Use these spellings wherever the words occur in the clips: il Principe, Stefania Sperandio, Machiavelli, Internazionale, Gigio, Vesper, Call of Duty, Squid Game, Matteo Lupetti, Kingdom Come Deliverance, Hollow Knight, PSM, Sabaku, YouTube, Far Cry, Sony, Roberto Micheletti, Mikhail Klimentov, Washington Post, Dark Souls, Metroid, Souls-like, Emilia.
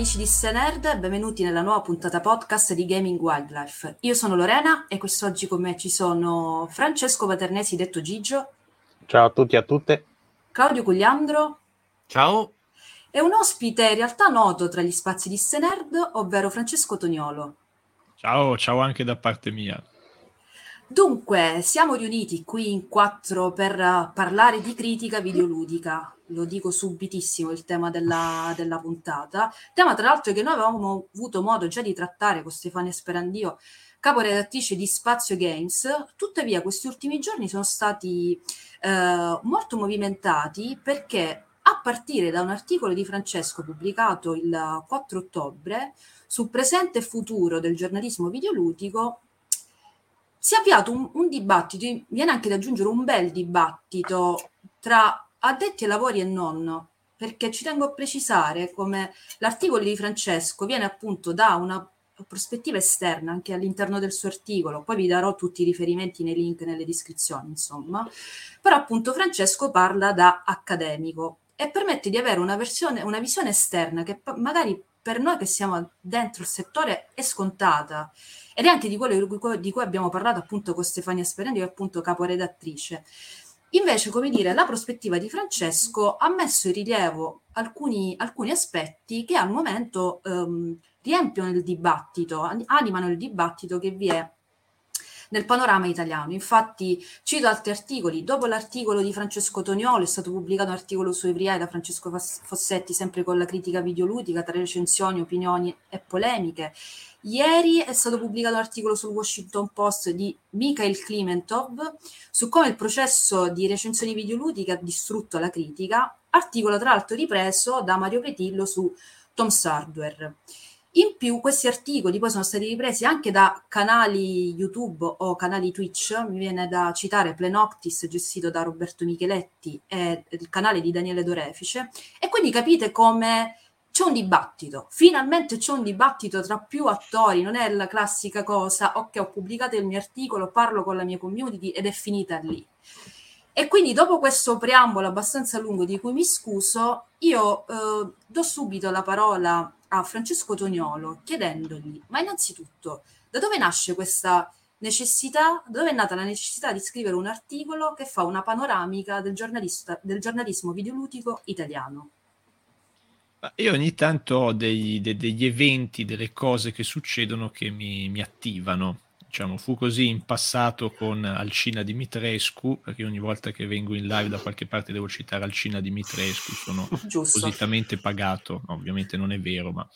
amici di Senerd, benvenuti nella nuova puntata podcast di Gaming Wildlife. Io sono Lorena e quest'oggi con me ci sono Francesco Paternesi, detto Gigio. Ciao a tutti e a tutte. Claudio Cugliandro. Ciao. E un ospite in realtà noto tra gli spazi di Senerd, ovvero Francesco Toniolo. Ciao, ciao anche da parte mia. Dunque, siamo riuniti qui in quattro per parlare di critica videoludica. Lo dico subitissimo il tema della puntata. Tema tra l'altro che noi avevamo avuto modo già di trattare con Stefania Sperandio, caporedattrice di Spazio Games. Tuttavia questi ultimi giorni sono stati molto movimentati perché a partire da un articolo di Francesco pubblicato il 4 ottobre su presente e futuro del giornalismo videoludico si è avviato un dibattito, viene anche da aggiungere un bel dibattito tra addetti ai lavori e non, perché ci tengo a precisare come l'articolo di Francesco viene appunto da una prospettiva esterna anche all'interno del suo articolo, poi vi darò tutti i riferimenti nei link nelle descrizioni, insomma, però appunto Francesco parla da accademico e permette di avere una visione esterna che magari per noi che siamo dentro il settore è scontata ed è anche di quello di cui abbiamo parlato appunto con Stefania Sperandio, che è appunto caporedattrice. Invece, come dire, la prospettiva di Francesco ha messo in rilievo alcuni aspetti che al momento riempiono il dibattito, animano il dibattito che vi è nel panorama italiano. Infatti, cito altri articoli. Dopo l'articolo di Francesco Toniolo è stato pubblicato un articolo su Everyeye da Francesco Fossetti, sempre con la critica videoludica, tra recensioni, opinioni e polemiche. Ieri è stato pubblicato un articolo sul Washington Post di Mikhail Klimentov su come il processo di recensione videoludica ha distrutto la critica, articolo tra l'altro ripreso da Mario Petillo su Tom's Hardware. In più questi articoli poi sono stati ripresi anche da canali YouTube o canali Twitch, mi viene da citare Plenoctis gestito da Roberto Micheletti e il canale di Daniele D'Orefice, e quindi capite come c'è un dibattito, finalmente c'è un dibattito tra più attori, non è la classica cosa, ok, ho pubblicato il mio articolo, parlo con la mia community ed è finita lì. E quindi dopo questo preambolo abbastanza lungo di cui mi scuso, io do subito la parola a Francesco Toniolo chiedendogli, ma innanzitutto, da dove nasce questa necessità, da dove è nata la necessità di scrivere un articolo che fa una panoramica del giornalismo videoludico italiano? Io ogni tanto ho degli eventi, delle cose che succedono che mi attivano. Diciamo, fu così in passato con Alcina Dimitrescu, perché ogni volta che vengo in live da qualche parte devo citare Alcina Dimitrescu, sono appositamente pagato. No, ovviamente non è vero, ma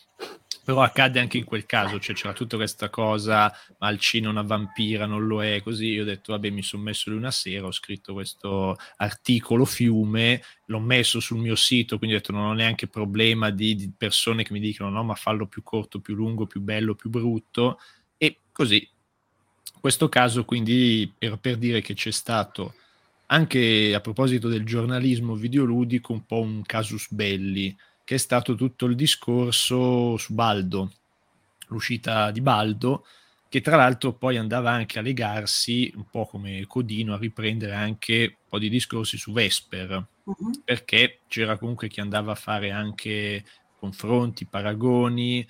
però accade anche in quel caso, cioè c'era tutta questa cosa, ma Alcina è una vampira, non lo è, così io ho detto vabbè, mi sono messo lì una sera, ho scritto questo articolo fiume, l'ho messo sul mio sito, quindi ho detto non ho neanche problema di persone che mi dicono no, ma fallo più corto, più lungo, più bello, più brutto, e così. Questo caso quindi per dire che c'è stato, anche a proposito del giornalismo videoludico, un po' un casus belli, che è stato tutto il discorso su Baldo, l'uscita di Baldo, che tra l'altro poi andava anche a legarsi, un po' come codino, a riprendere anche un po' di discorsi su Vesper, perché c'era comunque chi andava a fare anche confronti, paragoni,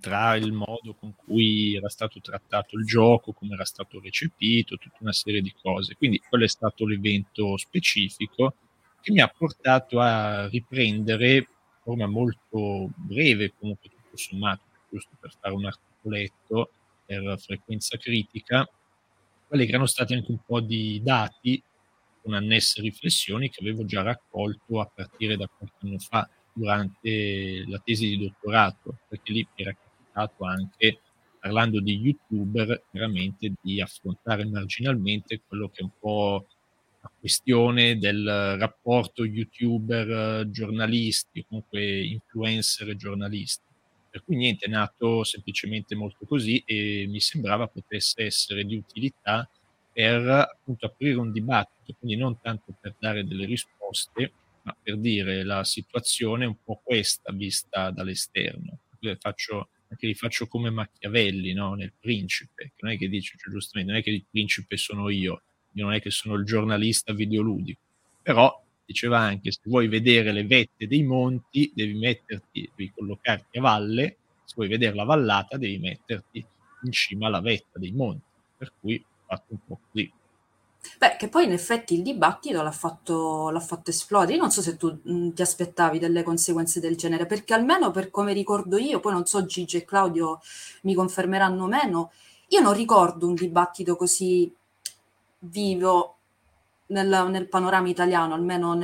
tra il modo con cui era stato trattato il gioco, come era stato recepito, tutta una serie di cose. Quindi quello è stato l'evento specifico che mi ha portato a riprendere forma molto breve, comunque tutto sommato, giusto per fare un articoletto per Frequenza Critica, quelli che erano stati anche un po' di dati con annesse riflessioni che avevo già raccolto a partire da qualche anno fa durante la tesi di dottorato, perché lì mi era capitato anche, parlando di youtuber, veramente di affrontare marginalmente quello che è un po' la questione del rapporto youtuber giornalisti, comunque influencer giornalisti. Per cui niente, è nato semplicemente molto così e mi sembrava potesse essere di utilità per appunto aprire un dibattito, quindi non tanto per dare delle risposte, ma per dire la situazione è un po' questa vista dall'esterno. Li faccio come Machiavelli, no? Nel Principe, che non è che dice, cioè, giustamente, non è che il principe sono io non è che sono il giornalista videoludico, però diceva anche, se vuoi vedere le vette dei monti devi collocarti a valle, se vuoi vedere la vallata devi metterti in cima alla vetta dei monti, per cui ho fatto un po' così. Beh, che poi in effetti il dibattito l'ha fatto esplodere. Io non so se tu ti aspettavi delle conseguenze del genere, perché almeno per come ricordo io, poi non so Gigio e Claudio mi confermeranno meno, io non ricordo un dibattito così vivo nel panorama italiano, almeno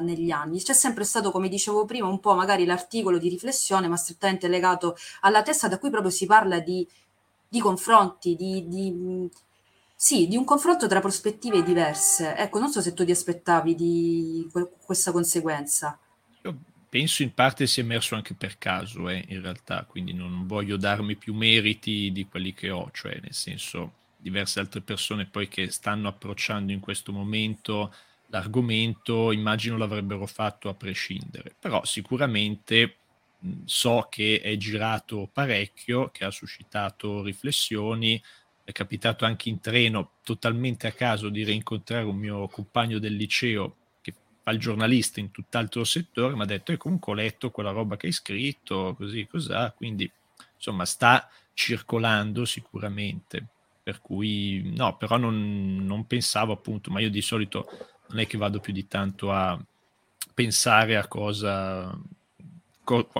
negli anni. C'è sempre stato, come dicevo prima, un po' magari l'articolo di riflessione, ma strettamente legato alla testa, da cui proprio si parla di confronti, di un confronto tra prospettive diverse. Ecco, non so se tu ti aspettavi di questa conseguenza. Io penso in parte sia emerso anche per caso, in realtà, quindi non voglio darmi più meriti di quelli che ho, cioè nel senso diverse altre persone poi che stanno approcciando in questo momento l'argomento, immagino l'avrebbero fatto a prescindere, però sicuramente so che è girato parecchio, che ha suscitato riflessioni. È capitato anche in treno, totalmente a caso, di rincontrare un mio compagno del liceo che fa il giornalista in tutt'altro settore, mi ha detto, comunque ho letto quella roba che hai scritto, così, cos'ha, quindi insomma sta circolando sicuramente, per cui no, però non pensavo appunto, ma io di solito non è che vado più di tanto a pensare a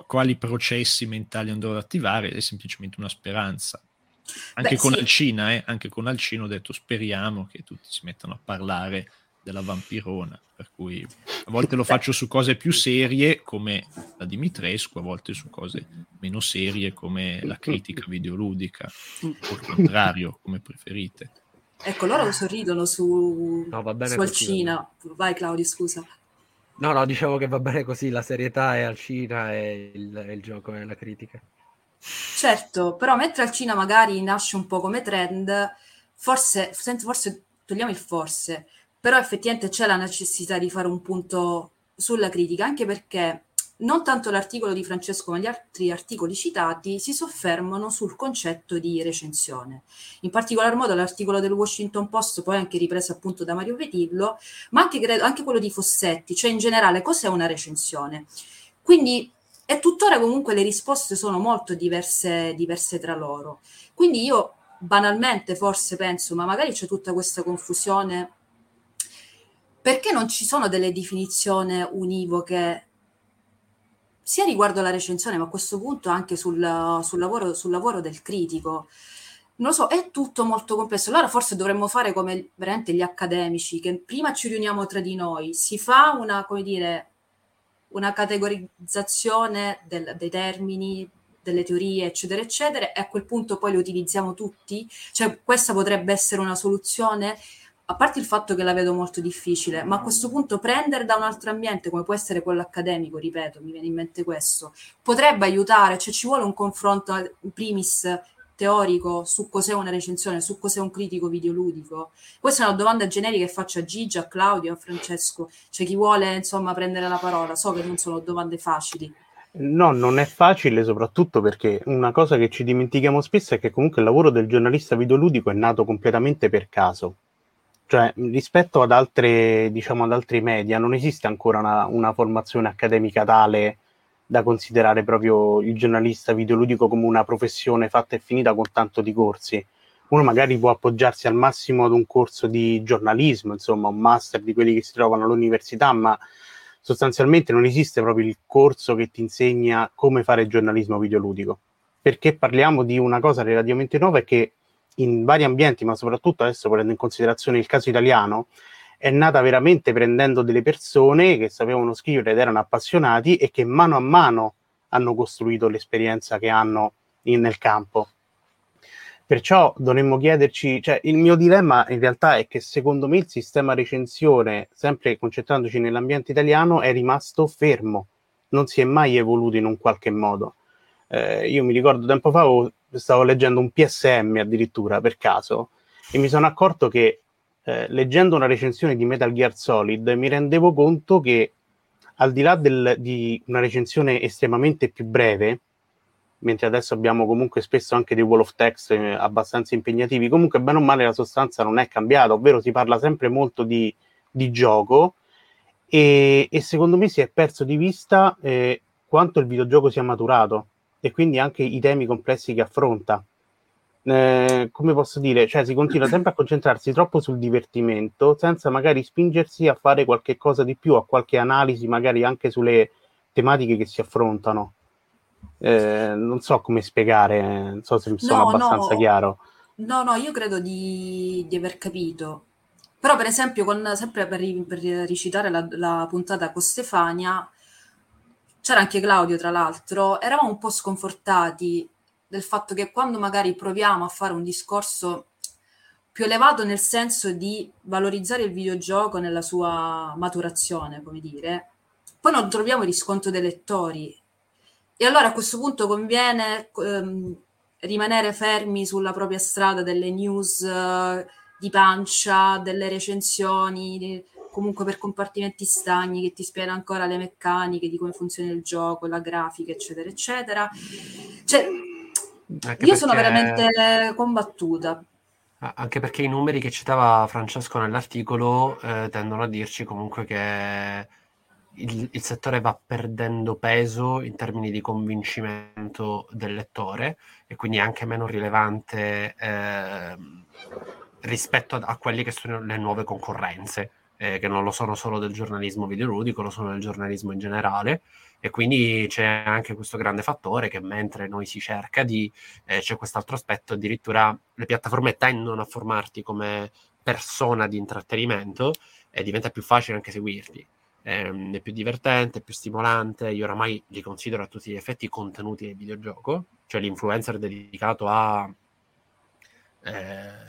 quali processi mentali andrò ad attivare, è semplicemente una speranza. Anche con Alcina, anche con Alcina ho detto speriamo che tutti si mettano a parlare della vampirona, per cui a volte lo faccio su cose più serie come la Dimitrescu, a volte su cose meno serie come la critica videoludica, o il contrario, come preferite. Ecco, loro sorridono su Alcina. Vai Claudio, scusa. No, dicevo che va bene così, la serietà è Alcina e il gioco è la critica. Certo, però mentre Alcina magari nasce un po' come trend, forse togliamo il forse, però effettivamente c'è la necessità di fare un punto sulla critica, anche perché non tanto l'articolo di Francesco ma gli altri articoli citati si soffermano sul concetto di recensione, in particolar modo l'articolo del Washington Post, poi anche ripreso appunto da Mario Petillo, ma anche quello di Fossetti, cioè in generale cos'è una recensione. Quindi e tuttora comunque le risposte sono molto diverse tra loro. Quindi io banalmente forse penso, ma magari c'è tutta questa confusione, perché non ci sono delle definizioni univoche, sia riguardo alla recensione, ma a questo punto anche sul lavoro del critico. Non lo so, è tutto molto complesso. Allora forse dovremmo fare come veramente gli accademici, che prima ci riuniamo tra di noi, si fa una categorizzazione dei termini, delle teorie, eccetera, eccetera, e a quel punto poi le utilizziamo tutti? Cioè, questa potrebbe essere una soluzione, a parte il fatto che la vedo molto difficile, ma a questo punto prendere da un altro ambiente, come può essere quello accademico, ripeto, mi viene in mente questo, potrebbe aiutare, cioè ci vuole un confronto in primis teorico su cos'è una recensione, su cos'è un critico videoludico. Questa è una domanda generica che faccio a Gigio, a Claudio, a Francesco, cioè chi vuole insomma prendere la parola. So che non sono domande facili. No, non è facile, soprattutto perché una cosa che ci dimentichiamo spesso è che comunque il lavoro del giornalista videoludico è nato completamente per caso, cioè rispetto ad altre, diciamo ad altri media, non esiste ancora una formazione accademica tale da considerare proprio il giornalista videoludico come una professione fatta e finita con tanto di corsi. Uno magari può appoggiarsi al massimo ad un corso di giornalismo, insomma un master di quelli che si trovano all'università, ma sostanzialmente non esiste proprio il corso che ti insegna come fare giornalismo videoludico, perché parliamo di una cosa relativamente nuova e che in vari ambienti, ma soprattutto adesso prendo in considerazione il caso italiano, è nata veramente prendendo delle persone che sapevano scrivere ed erano appassionati e che mano a mano hanno costruito l'esperienza che hanno nel campo. Perciò dovremmo chiederci, cioè il mio dilemma in realtà è che secondo me il sistema recensione, sempre concentrandoci nell'ambiente italiano, è rimasto fermo, non si è mai evoluto in un qualche modo. Io mi ricordo tempo fa stavo leggendo un PSM addirittura per caso e mi sono accorto che leggendo una recensione di Metal Gear Solid mi rendevo conto che al di là di una recensione estremamente più breve, mentre adesso abbiamo comunque spesso anche dei wall of text abbastanza impegnativi, comunque bene o male la sostanza non è cambiata, ovvero si parla sempre molto di gioco e secondo me si è perso di vista quanto il videogioco sia maturato e quindi anche i temi complessi che affronta. Come posso dire, cioè si continua sempre a concentrarsi troppo sul divertimento senza magari spingersi a fare qualche cosa di più, a qualche analisi magari anche sulle tematiche che si affrontano. Non so come spiegare, non so se mi sono abbastanza chiaro. No, io credo di aver capito. Però per esempio, per ricitare la puntata con Stefania, c'era anche Claudio tra l'altro, eravamo un po' sconfortati del fatto che quando magari proviamo a fare un discorso più elevato nel senso di valorizzare il videogioco nella sua maturazione, come dire, poi non troviamo il riscontro dei lettori. E allora a questo punto conviene rimanere fermi sulla propria strada delle news di pancia, delle recensioni, comunque per compartimenti stagni che ti spiegano ancora le meccaniche di come funziona il gioco, la grafica, eccetera, eccetera. Cioè, io sono veramente combattuta. Anche perché i numeri che citava Francesco nell'articolo tendono a dirci comunque che il settore va perdendo peso in termini di convincimento del lettore e quindi è anche meno rilevante rispetto a quelle che sono le nuove concorrenze, che non lo sono solo del giornalismo videoludico, lo sono del giornalismo in generale, e quindi c'è anche questo grande fattore che mentre noi si cerca di c'è quest'altro aspetto, addirittura le piattaforme tendono a formarti come persona di intrattenimento e diventa più facile anche seguirti. È più divertente, è più stimolante. Io oramai li considero a tutti gli effetti contenuti del videogioco, cioè l'influencer dedicato a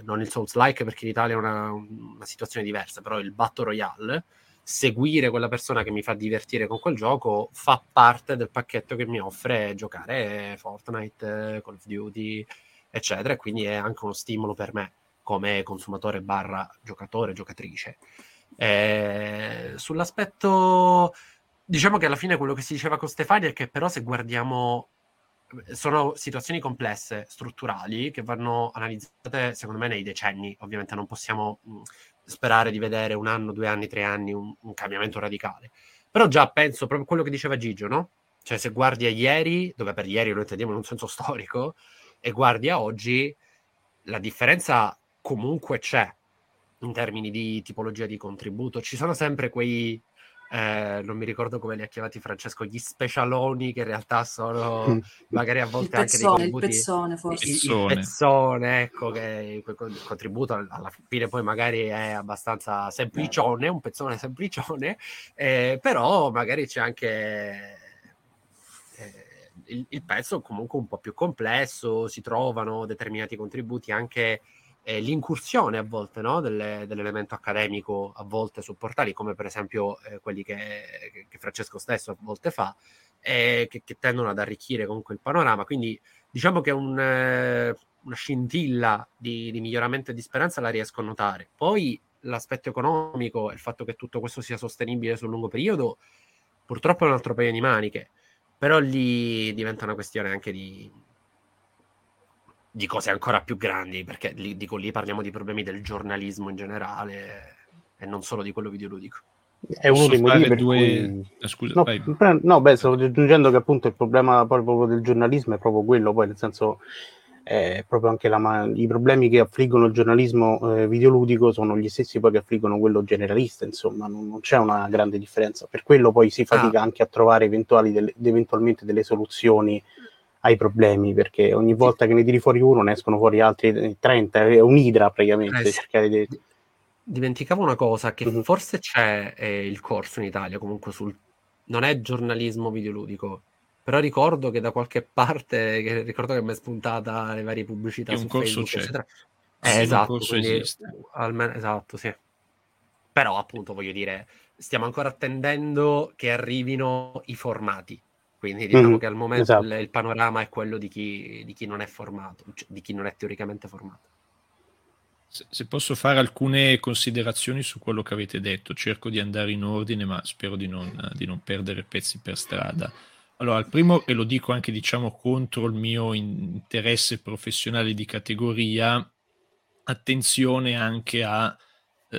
non il Souls-like, perché in Italia è una situazione diversa, però il Battle Royale, seguire quella persona che mi fa divertire con quel gioco fa parte del pacchetto che mi offre giocare Fortnite, Call of Duty, eccetera, e quindi è anche uno stimolo per me come consumatore barra giocatore, giocatrice. Sull'aspetto, diciamo che alla fine quello che si diceva con Stefania è che però se guardiamo sono situazioni complesse, strutturali, che vanno analizzate secondo me nei decenni. Ovviamente non possiamo sperare di vedere 1 anno, 2 anni, 3 anni un cambiamento radicale, però già penso proprio quello che diceva Gigio, no? Cioè se guardi a ieri, dove per ieri lo intendiamo in un senso storico, e guardi a oggi, la differenza comunque c'è in termini di tipologia di contributo. Ci sono sempre quei non mi ricordo come li ha chiamati Francesco, gli specialoni, che in realtà sono magari a volte il pezzone, anche dei contributi, il pezzone, ecco, che il contributo alla fine poi magari è abbastanza semplicione, un pezzone semplicione, però magari c'è anche il pezzo comunque un po' più complesso, si trovano determinati contributi, anche l'incursione a volte, no? dell'elemento accademico a volte su portali come per esempio quelli che Francesco stesso a volte fa, che tendono ad arricchire comunque il panorama. Quindi diciamo che una scintilla di miglioramento e di speranza la riesco a notare. Poi l'aspetto economico e il fatto che tutto questo sia sostenibile sul lungo periodo purtroppo è un altro paio di maniche, però lì diventa una questione anche di cose ancora più grandi, perché lì parliamo di problemi del giornalismo in generale e non solo di quello videoludico. È uno dei motivi per cui... sto aggiungendo che appunto il problema proprio del giornalismo è proprio quello, poi nel senso proprio anche i problemi che affliggono il giornalismo videoludico sono gli stessi poi che affliggono quello generalista, insomma non c'è una grande differenza, per quello poi si fatica anche a trovare eventualmente delle soluzioni ai problemi, perché ogni volta che ne tiri fuori uno ne escono fuori altri 30, è un'idra praticamente. Dimenticavo una cosa, che forse c'è il corso in Italia comunque non è giornalismo videoludico, però ricordo che da qualche parte che mi è spuntata le varie pubblicità su Facebook, eccetera. Esatto, un corso esiste. Almeno, esatto, sì. Però appunto voglio dire, stiamo ancora attendendo che arrivino i formati. Quindi diciamo che al momento il panorama è quello di chi non è formato, cioè di chi non è teoricamente formato. Se posso fare alcune considerazioni su quello che avete detto, cerco di andare in ordine, ma spero di non perdere pezzi per strada. Allora, al primo, e lo dico anche diciamo contro il mio interesse professionale di categoria, attenzione anche a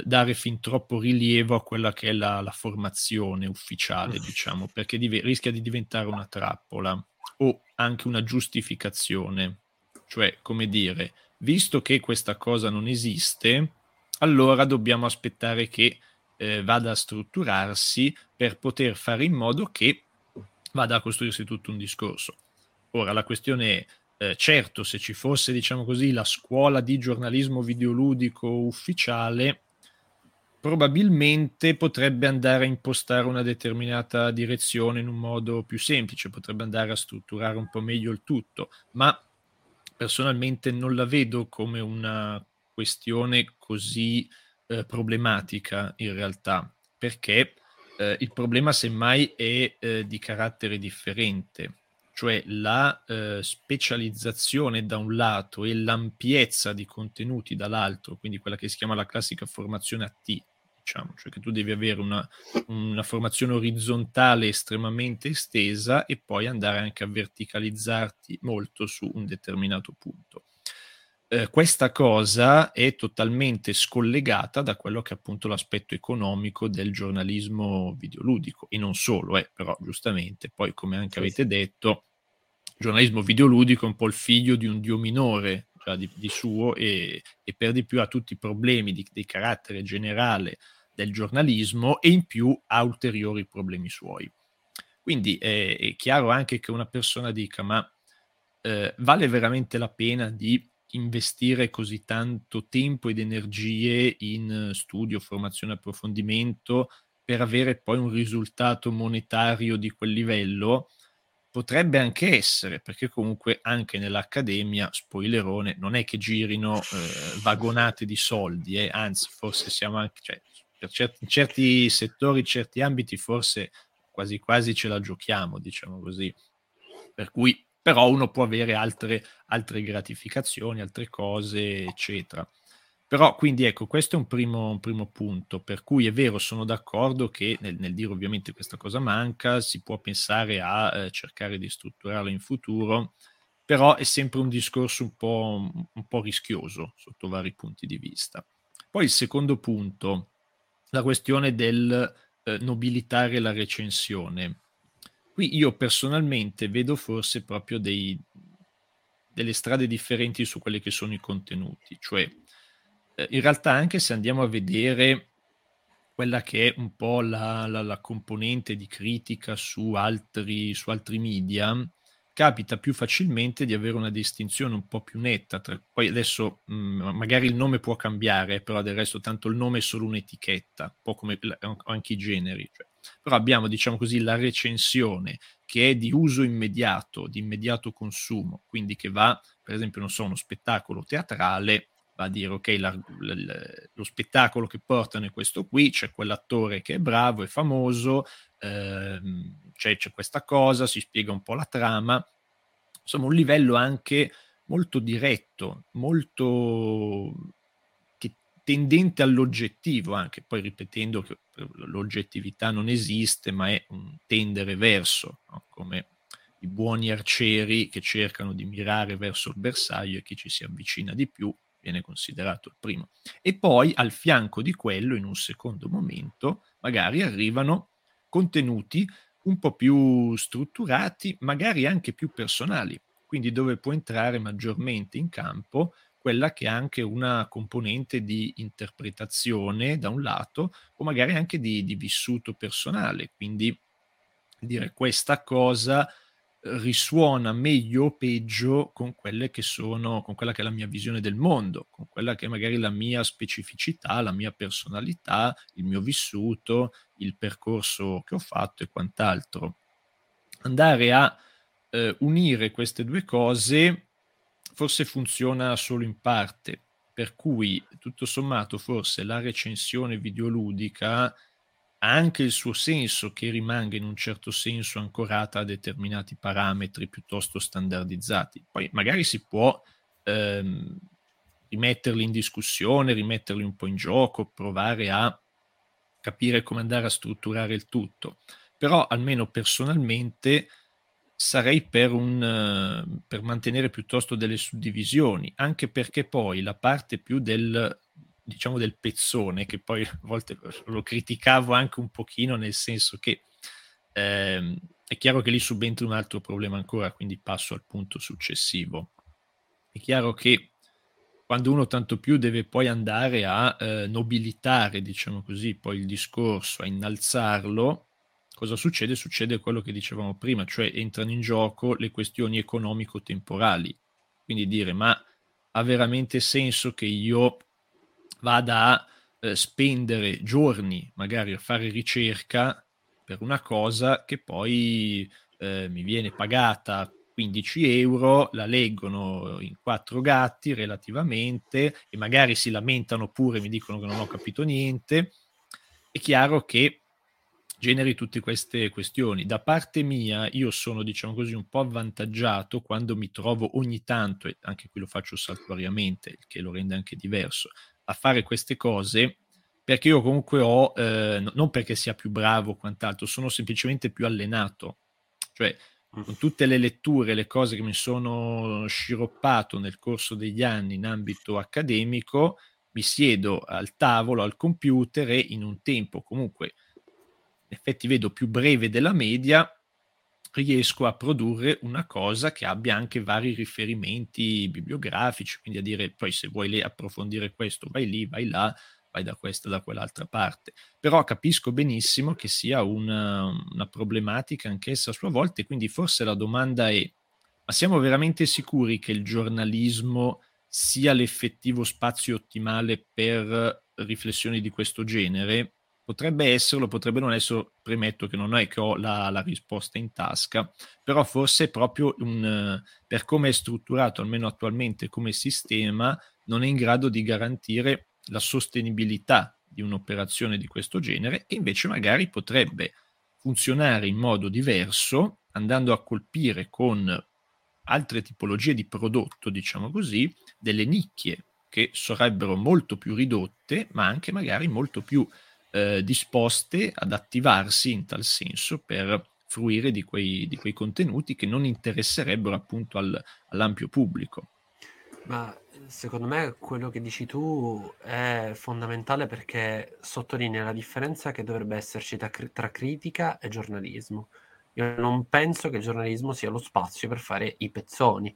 dare fin troppo rilievo a quella che è la formazione ufficiale, diciamo, perché rischia di diventare una trappola o anche una giustificazione. Cioè, come dire, visto che questa cosa non esiste, allora dobbiamo aspettare che vada a strutturarsi per poter fare in modo che vada a costruirsi tutto un discorso. Ora, la questione è, certo, se ci fosse, diciamo così, la scuola di giornalismo videoludico ufficiale, probabilmente potrebbe andare a impostare una determinata direzione in un modo più semplice, potrebbe andare a strutturare un po' meglio il tutto, ma personalmente non la vedo come una questione così problematica in realtà, perché il problema semmai è di carattere differente, cioè la specializzazione da un lato e l'ampiezza di contenuti dall'altro, quindi quella che si chiama la classica formazione a T, diciamo, cioè che tu devi avere una formazione orizzontale estremamente estesa e poi andare anche a verticalizzarti molto su un determinato punto. Questa cosa è totalmente scollegata da quello che è appunto l'aspetto economico del giornalismo videoludico, e non solo, però giustamente, poi come anche avete detto, il giornalismo videoludico è un po' il figlio di un dio minore, cioè di suo, e per di più ha tutti i problemi di carattere generale del giornalismo e in più ha ulteriori problemi suoi. Quindi è chiaro anche che una persona dica, ma vale veramente la pena di investire così tanto tempo ed energie in studio, formazione, approfondimento per avere poi un risultato monetario di quel livello? Potrebbe anche essere, perché comunque anche nell'accademia, spoilerone, non è che girino vagonate di soldi, anzi forse siamo anche, cioè, per certi settori, certi ambiti forse quasi quasi ce la giochiamo, diciamo così, per cui però uno può avere altre gratificazioni, altre cose, eccetera. Però, quindi, ecco, questo è un primo punto, per cui è vero, sono d'accordo che nel dire ovviamente questa cosa manca, si può pensare a cercare di strutturarla in futuro, però è sempre un discorso un po' rischioso sotto vari punti di vista. Poi il secondo punto, la questione del nobilitare la recensione. Qui io personalmente vedo forse proprio delle strade differenti su quelli che sono i contenuti, cioè in realtà anche se andiamo a vedere quella che è un po' la componente di critica su altri media, capita più facilmente di avere una distinzione un po' più netta tra, poi adesso magari il nome può cambiare, però del resto tanto il nome è solo un'etichetta, un po' come anche i generi, cioè. Però abbiamo, diciamo così, la recensione che è di uso immediato, di immediato consumo, quindi che va, per esempio, non so, uno spettacolo teatrale, va a dire, ok, lo spettacolo che portano è questo qui, c'è quell'attore che è bravo, è famoso, c'è questa cosa, si spiega un po' la trama, insomma un livello anche molto diretto, molto tendente all'oggettivo anche, poi ripetendo che l'oggettività non esiste, ma è un tendere verso, no? Come i buoni arcieri che cercano di mirare verso il bersaglio e chi ci si avvicina di più viene considerato il primo. E poi al fianco di quello, in un secondo momento, magari arrivano contenuti un po' più strutturati, magari anche più personali, quindi dove può entrare maggiormente in campo quella che è anche una componente di interpretazione da un lato, o magari anche di vissuto personale, quindi dire questa cosa risuona meglio o peggio con quelle che sono, con quella che è la mia visione del mondo, con quella che è magari la mia specificità, la mia personalità, il mio vissuto, il percorso che ho fatto e quant'altro. Andare a unire queste due cose forse funziona solo in parte, per cui tutto sommato forse la recensione videoludica ha anche il suo senso che rimanga in un certo senso ancorata a determinati parametri piuttosto standardizzati. Poi magari si può rimetterli in discussione, rimetterli un po' in gioco, provare a capire come andare a strutturare il tutto, però almeno personalmente sarei per mantenere piuttosto delle suddivisioni, anche perché poi la parte più del diciamo del pezzone, che poi a volte lo criticavo anche un pochino, nel senso che è chiaro che lì subentra un altro problema ancora, quindi passo al punto successivo. È chiaro che quando uno tanto più deve poi andare a nobilitare, diciamo così, poi il discorso, a innalzarlo, cosa succede? Succede quello che dicevamo prima, cioè entrano in gioco le questioni economico-temporali. Quindi dire, ma ha veramente senso che io vada a spendere giorni magari a fare ricerca per una cosa che poi mi viene pagata €15, la leggono in 4 gatti relativamente e magari si lamentano pure, mi dicono che non ho capito niente. È chiaro che generi tutte queste questioni. Da parte mia io sono, diciamo così, un po' avvantaggiato quando mi trovo ogni tanto, e anche qui lo faccio saltuariamente, che lo rende anche diverso, a fare queste cose, perché io comunque ho, non perché sia più bravo o quant'altro, sono semplicemente più allenato. Cioè, con tutte le letture, le cose che mi sono sciroppato nel corso degli anni in ambito accademico, mi siedo al tavolo, al computer, e in un tempo comunque, in effetti vedo più breve della media, riesco a produrre una cosa che abbia anche vari riferimenti bibliografici, quindi a dire, poi se vuoi approfondire questo, vai lì, vai là, vai da questa, da quell'altra parte. Però capisco benissimo che sia una problematica anch'essa a sua volta, e quindi forse la domanda è, ma siamo veramente sicuri che il giornalismo sia l'effettivo spazio ottimale per riflessioni di questo genere? Potrebbe esserlo, potrebbe non esserlo, premetto che non è che ho la risposta in tasca, però forse proprio per come è strutturato, almeno attualmente come sistema, non è in grado di garantire la sostenibilità di un'operazione di questo genere, che invece magari potrebbe funzionare in modo diverso, andando a colpire con altre tipologie di prodotto, diciamo così, delle nicchie che sarebbero molto più ridotte, ma anche magari molto più disposte ad attivarsi in tal senso per fruire di quei contenuti che non interesserebbero appunto all'ampio pubblico. Ma secondo me quello che dici tu è fondamentale, perché sottolinea la differenza che dovrebbe esserci tra critica e giornalismo. Io non penso che il giornalismo sia lo spazio per fare i pezzoni,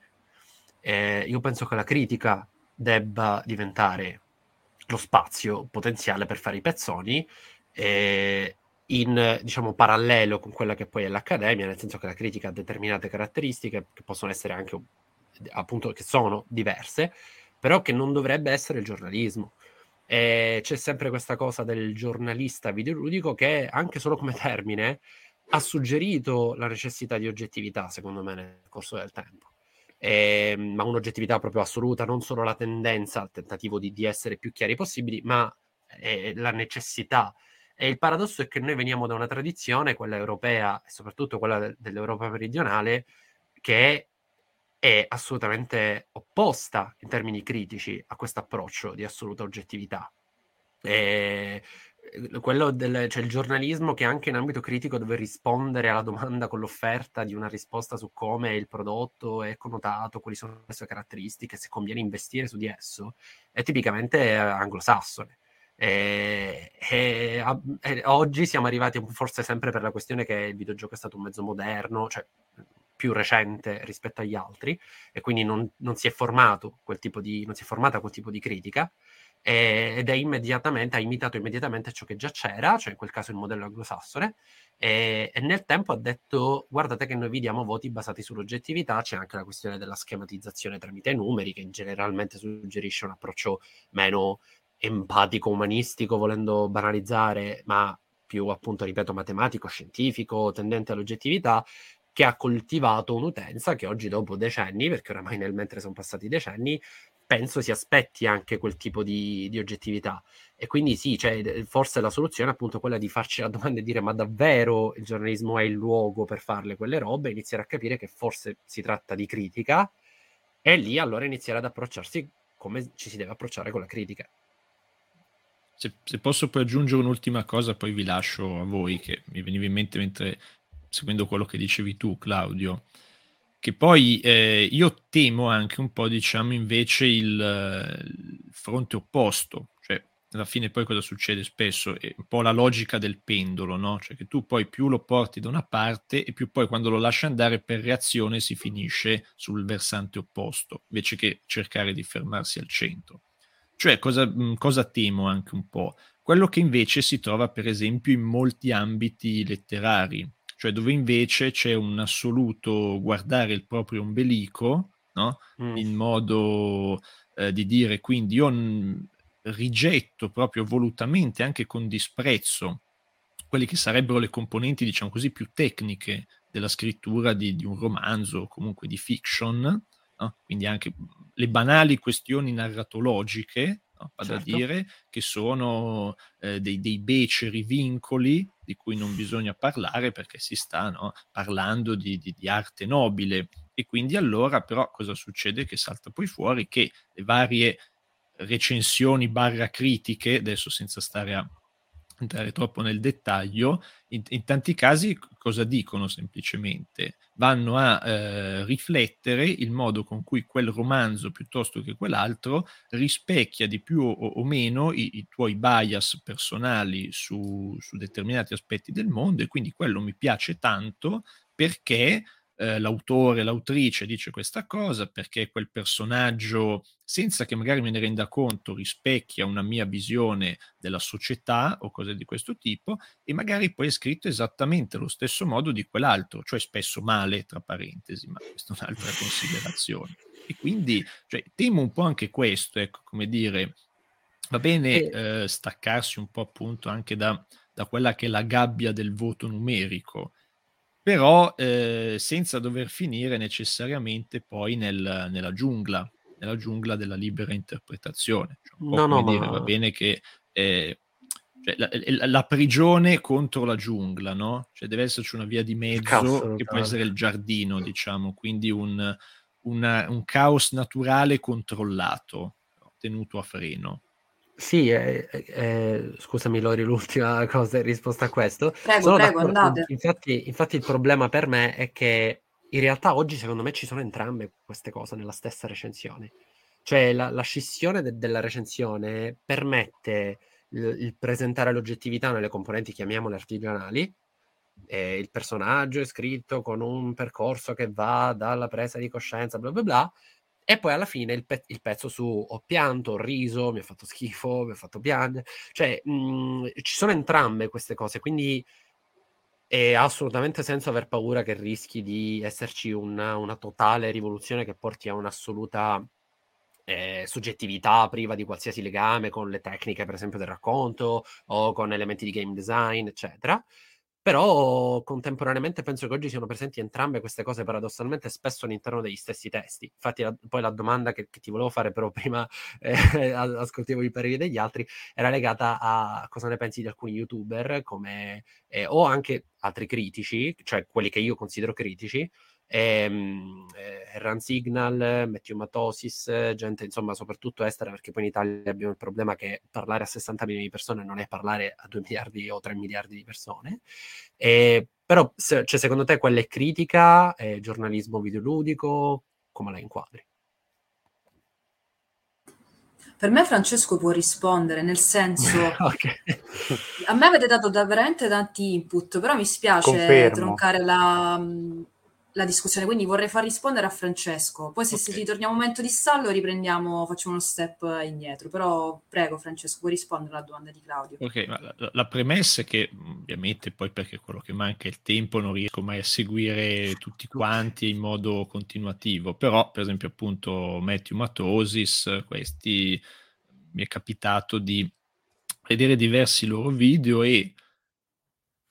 io penso che la critica debba diventare lo spazio potenziale per fare i pezzoni, in, diciamo, parallelo con quella che poi è l'accademia, nel senso che la critica ha determinate caratteristiche che possono essere anche, appunto, che sono diverse, però che non dovrebbe essere il giornalismo. E c'è sempre questa cosa del giornalista videoludico che, anche solo come termine, ha suggerito la necessità di oggettività, secondo me, nel corso del tempo. Ma un'oggettività proprio assoluta, non solo la tendenza al tentativo di essere più chiari possibili, ma la necessità. E il paradosso è che noi veniamo da una tradizione, quella europea e soprattutto quella dell'Europa meridionale, che è assolutamente opposta in termini critici a questo approccio di assoluta oggettività. Cioè il giornalismo che anche in ambito critico deve rispondere alla domanda con l'offerta di una risposta su come il prodotto è connotato, quali sono le sue caratteristiche, se conviene investire su di esso, è tipicamente anglosassone. E oggi siamo arrivati forse sempre per la questione che il videogioco è stato un mezzo moderno, cioè più recente rispetto agli altri, e quindi non si è formata quel tipo di critica, ed è ha imitato immediatamente ciò che già c'era, cioè in quel caso il modello anglosassone, e nel tempo ha detto: guardate che noi vi diamo voti basati sull'oggettività. C'è anche la questione della schematizzazione tramite numeri, che generalmente suggerisce un approccio meno empatico, umanistico, volendo banalizzare, ma più, appunto, ripeto, matematico, scientifico, tendente all'oggettività, che ha coltivato un'utenza che oggi, dopo decenni, perché oramai nel mentre sono passati decenni, penso si aspetti anche quel tipo di oggettività. E quindi sì, cioè, forse la soluzione è appunto quella di farci la domanda e dire: ma davvero il giornalismo è il luogo per farle quelle robe? E iniziare a capire che forse si tratta di critica, e lì allora iniziare ad approcciarsi come ci si deve approcciare con la critica. Se posso poi aggiungere un'ultima cosa, poi vi lascio a voi, che mi veniva in mente mentre, seguendo quello che dicevi tu, Claudio, che poi io temo anche un po', diciamo, invece il fronte opposto, cioè alla fine poi cosa succede spesso? È un po' la logica del pendolo, no? Cioè che tu poi più lo porti da una parte e più poi quando lo lasci andare per reazione si finisce sul versante opposto, invece che cercare di fermarsi al centro. Cioè cosa temo anche un po'? Quello che invece si trova per esempio in molti ambiti letterari, cioè dove invece c'è un assoluto guardare il proprio ombelico, no? In modo di dire quindi io rigetto proprio volutamente anche con disprezzo quelle che sarebbero le componenti, diciamo così, più tecniche della scrittura di un romanzo o comunque di fiction, no? Quindi anche le banali questioni narratologiche, no? Vado certo. a dire che sono dei beceri vincoli di cui non bisogna parlare perché si sta, no? parlando di arte nobile. E quindi allora però cosa succede? Che salta poi fuori che le varie recensioni barra critiche, adesso senza stare a entrare troppo nel dettaglio, in tanti casi cosa dicono semplicemente? Vanno a riflettere il modo con cui quel romanzo piuttosto che quell'altro rispecchia di più o meno i tuoi bias personali su determinati aspetti del mondo, e quindi quello mi piace tanto perché l'autore, l'autrice dice questa cosa, perché quel personaggio, senza che magari me ne renda conto, rispecchia una mia visione della società o cose di questo tipo, e magari poi è scritto esattamente allo stesso modo di quell'altro, cioè spesso male, tra parentesi, ma questa è un'altra considerazione. E quindi cioè, temo un po' anche questo, ecco, come dire, va bene staccarsi un po' appunto anche da quella che è la gabbia del voto numerico, però senza dover finire necessariamente poi nella giungla della libera interpretazione. Cioè, un po' come dire, va bene che cioè, la prigione contro la giungla, no? Cioè deve esserci una via di mezzo, che può essere il giardino, diciamo, quindi un caos naturale controllato, tenuto a freno. Sì, scusami Lori, l'ultima cosa in risposta a questo. Prego, andate. Infatti il problema per me è che in realtà oggi secondo me ci sono entrambe queste cose nella stessa recensione. Cioè la scissione della recensione permette il presentare l'oggettività nelle componenti, chiamiamole artigianali, il personaggio è scritto con un percorso che va dalla presa di coscienza, bla bla bla, e poi alla fine il pezzo su ho pianto, ho riso, mi ha fatto schifo, mi ha fatto piangere, cioè ci sono entrambe queste cose, quindi ha assolutamente senso aver paura che rischi di esserci una totale rivoluzione che porti a un'assoluta soggettività priva di qualsiasi legame con le tecniche per esempio del racconto o con elementi di game design eccetera. Però contemporaneamente penso che oggi siano presenti entrambe queste cose paradossalmente spesso all'interno degli stessi testi. Infatti poi la domanda che ti volevo fare però prima ascoltiamo i pareri degli altri era legata a cosa ne pensi di alcuni youtuber come o anche altri critici, cioè quelli che io considero critici, Run Signal, Matthew Matosis, gente insomma soprattutto estera, perché poi in Italia abbiamo il problema che parlare a 60 milioni di persone non è parlare a 2 miliardi o 3 miliardi di persone, però cioè, secondo te quella è critica, è giornalismo videoludico, come la inquadri? Per me Francesco può rispondere, nel senso okay. A me avete dato veramente tanti input, però mi spiace troncare la discussione, quindi vorrei far rispondere a Francesco, poi se ti torniamo un momento di stallo riprendiamo, facciamo uno step indietro, però prego Francesco, puoi rispondere alla domanda di Claudio. Ok, ma la premessa è che ovviamente poi, perché quello che manca è il tempo, non riesco mai a seguire tutti quanti in modo continuativo, però per esempio appunto Matthew Matosis, questi mi è capitato di vedere diversi loro video e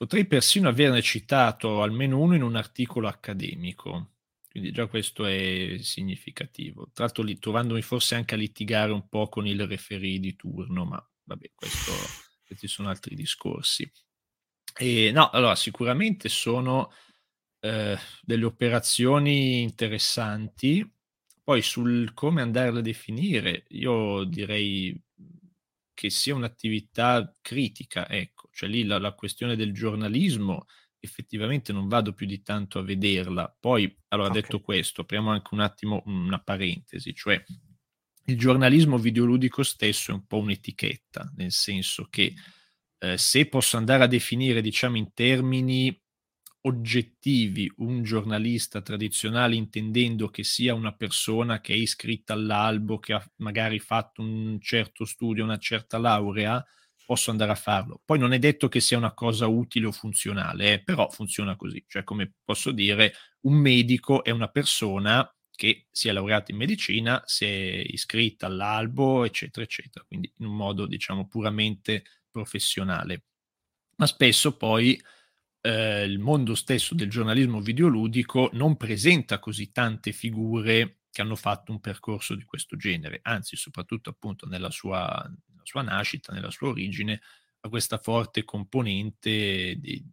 potrei persino averne citato almeno uno in un articolo accademico, quindi già questo è significativo. Tra l'altro lì, trovandomi forse anche a litigare un po' con il referee di turno, ma vabbè, questi sono altri discorsi. E no, allora sicuramente sono delle operazioni interessanti, poi sul come andarle a definire, io direi che sia un'attività critica, ecco, cioè lì la questione del giornalismo effettivamente non vado più di tanto a vederla. Poi, allora detto questo, apriamo anche un attimo una parentesi, cioè il giornalismo videoludico stesso è un po' un'etichetta, nel senso che se posso andare a definire, diciamo, in termini oggettivi un giornalista tradizionale, intendendo che sia una persona che è iscritta all'albo, che ha magari fatto un certo studio, una certa laurea, posso andare a farlo. Poi non è detto che sia una cosa utile o funzionale, però funziona così. Cioè, come posso dire, un medico è una persona che si è laureata in medicina, si è iscritta all'albo, eccetera, eccetera, quindi in un modo, diciamo, puramente professionale. Ma spesso poi il mondo stesso del giornalismo videoludico non presenta così tante figure che hanno fatto un percorso di questo genere, anzi, soprattutto appunto nella sua nascita, nella sua origine, ha questa forte componente di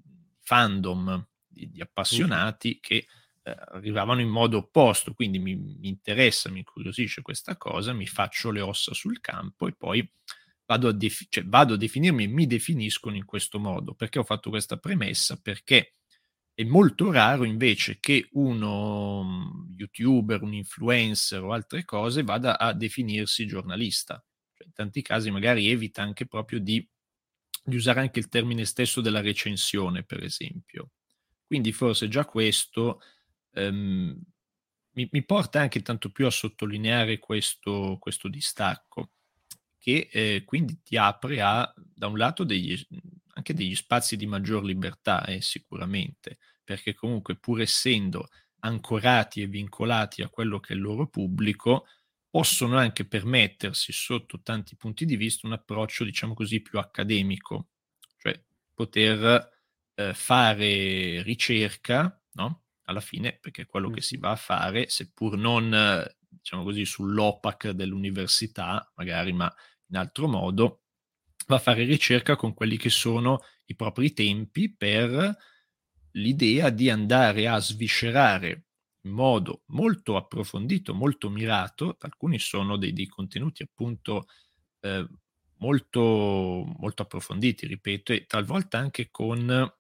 fandom, di appassionati che arrivavano in modo opposto, quindi mi interessa, mi incuriosisce questa cosa, mi faccio le ossa sul campo e poi vado a definirmi e mi definiscono in questo modo. Perché ho fatto questa premessa? Perché è molto raro invece che uno youtuber, un influencer o altre cose vada a definirsi giornalista. Cioè, in tanti casi magari evita anche proprio di usare anche il termine stesso della recensione, per esempio. Quindi forse già questo mi porta anche tanto più a sottolineare questo distacco, che quindi ti apre a, da un lato, anche degli spazi di maggior libertà, sicuramente, perché comunque pur essendo ancorati e vincolati a quello che è il loro pubblico, possono anche permettersi, sotto tanti punti di vista, un approccio, diciamo così, più accademico, cioè poter fare ricerca, no? Alla fine, perché è quello che si va a fare, seppur non, diciamo così, sull'OPAC dell'università, magari, ma in altro modo, va a fare ricerca con quelli che sono i propri tempi, per l'idea di andare a sviscerare in modo molto approfondito, molto mirato. Alcuni sono dei contenuti appunto molto, molto approfonditi, ripeto, e talvolta anche con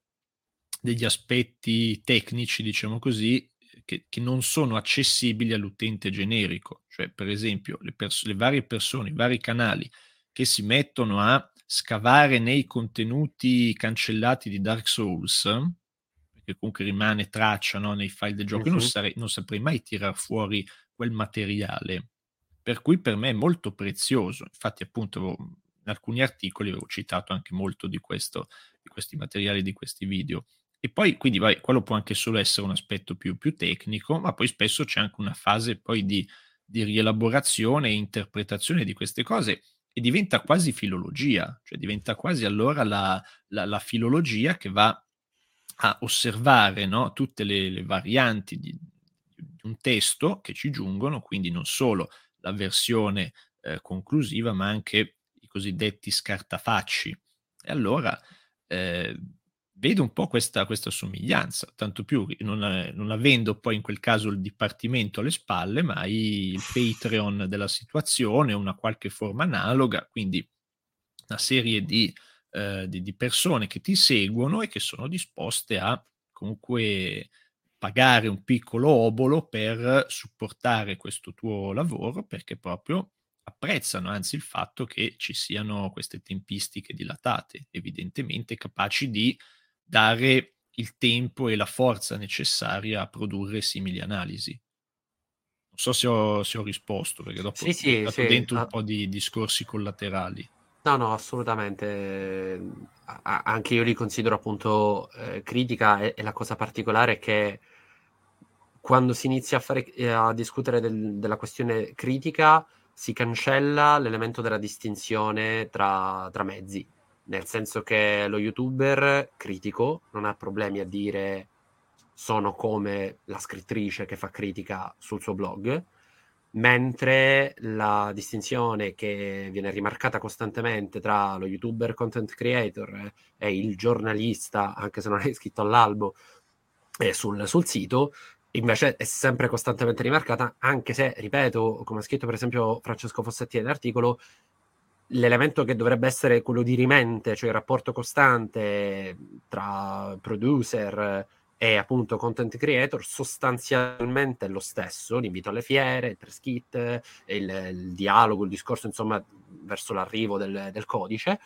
degli aspetti tecnici, diciamo così, che non sono accessibili all'utente generico. Cioè, per esempio, le varie persone, i vari canali che si mettono a scavare nei contenuti cancellati di Dark Souls, perché comunque rimane traccia, no, nei file del gioco, non saprei mai tirar fuori quel materiale, per cui per me è molto prezioso. Infatti appunto in alcuni articoli avevo citato anche molto di questi materiali, di questi video. E poi, quindi, quello può anche solo essere un aspetto più tecnico, ma poi spesso c'è anche una fase poi di rielaborazione e interpretazione di queste cose, e diventa quasi filologia, cioè diventa quasi allora la filologia che va a osservare, no, tutte le varianti di un testo che ci giungono, quindi non solo la versione conclusiva, ma anche i cosiddetti scartafacci. E allora vedo un po' questa somiglianza, tanto più non avendo poi in quel caso il dipartimento alle spalle, ma il Patreon della situazione, una qualche forma analoga, quindi una serie di persone che ti seguono e che sono disposte a comunque pagare un piccolo obolo per supportare questo tuo lavoro, perché proprio apprezzano anzi il fatto che ci siano queste tempistiche dilatate, evidentemente capaci di dare il tempo e la forza necessaria a produrre simili analisi. Non so se ho risposto, perché dopo ho dato dentro un po' di discorsi collaterali. No, assolutamente. Anche io li considero appunto critica, e la cosa particolare è che quando si inizia a discutere della questione critica, si cancella l'elemento della distinzione tra mezzi. Nel senso che lo youtuber critico non ha problemi a dire sono come la scrittrice che fa critica sul suo blog, mentre la distinzione che viene rimarcata costantemente tra lo youtuber content creator e il giornalista, anche se non è iscritto all'albo, è sul sito, invece è sempre costantemente rimarcata, anche se, ripeto, come ha scritto per esempio Francesco Fossetti nell'articolo, l'elemento che dovrebbe essere quello dirimente, cioè il rapporto costante tra producer e appunto content creator sostanzialmente è lo stesso, l'invito alle fiere, il press kit, il dialogo, il discorso, insomma, verso l'arrivo del codice,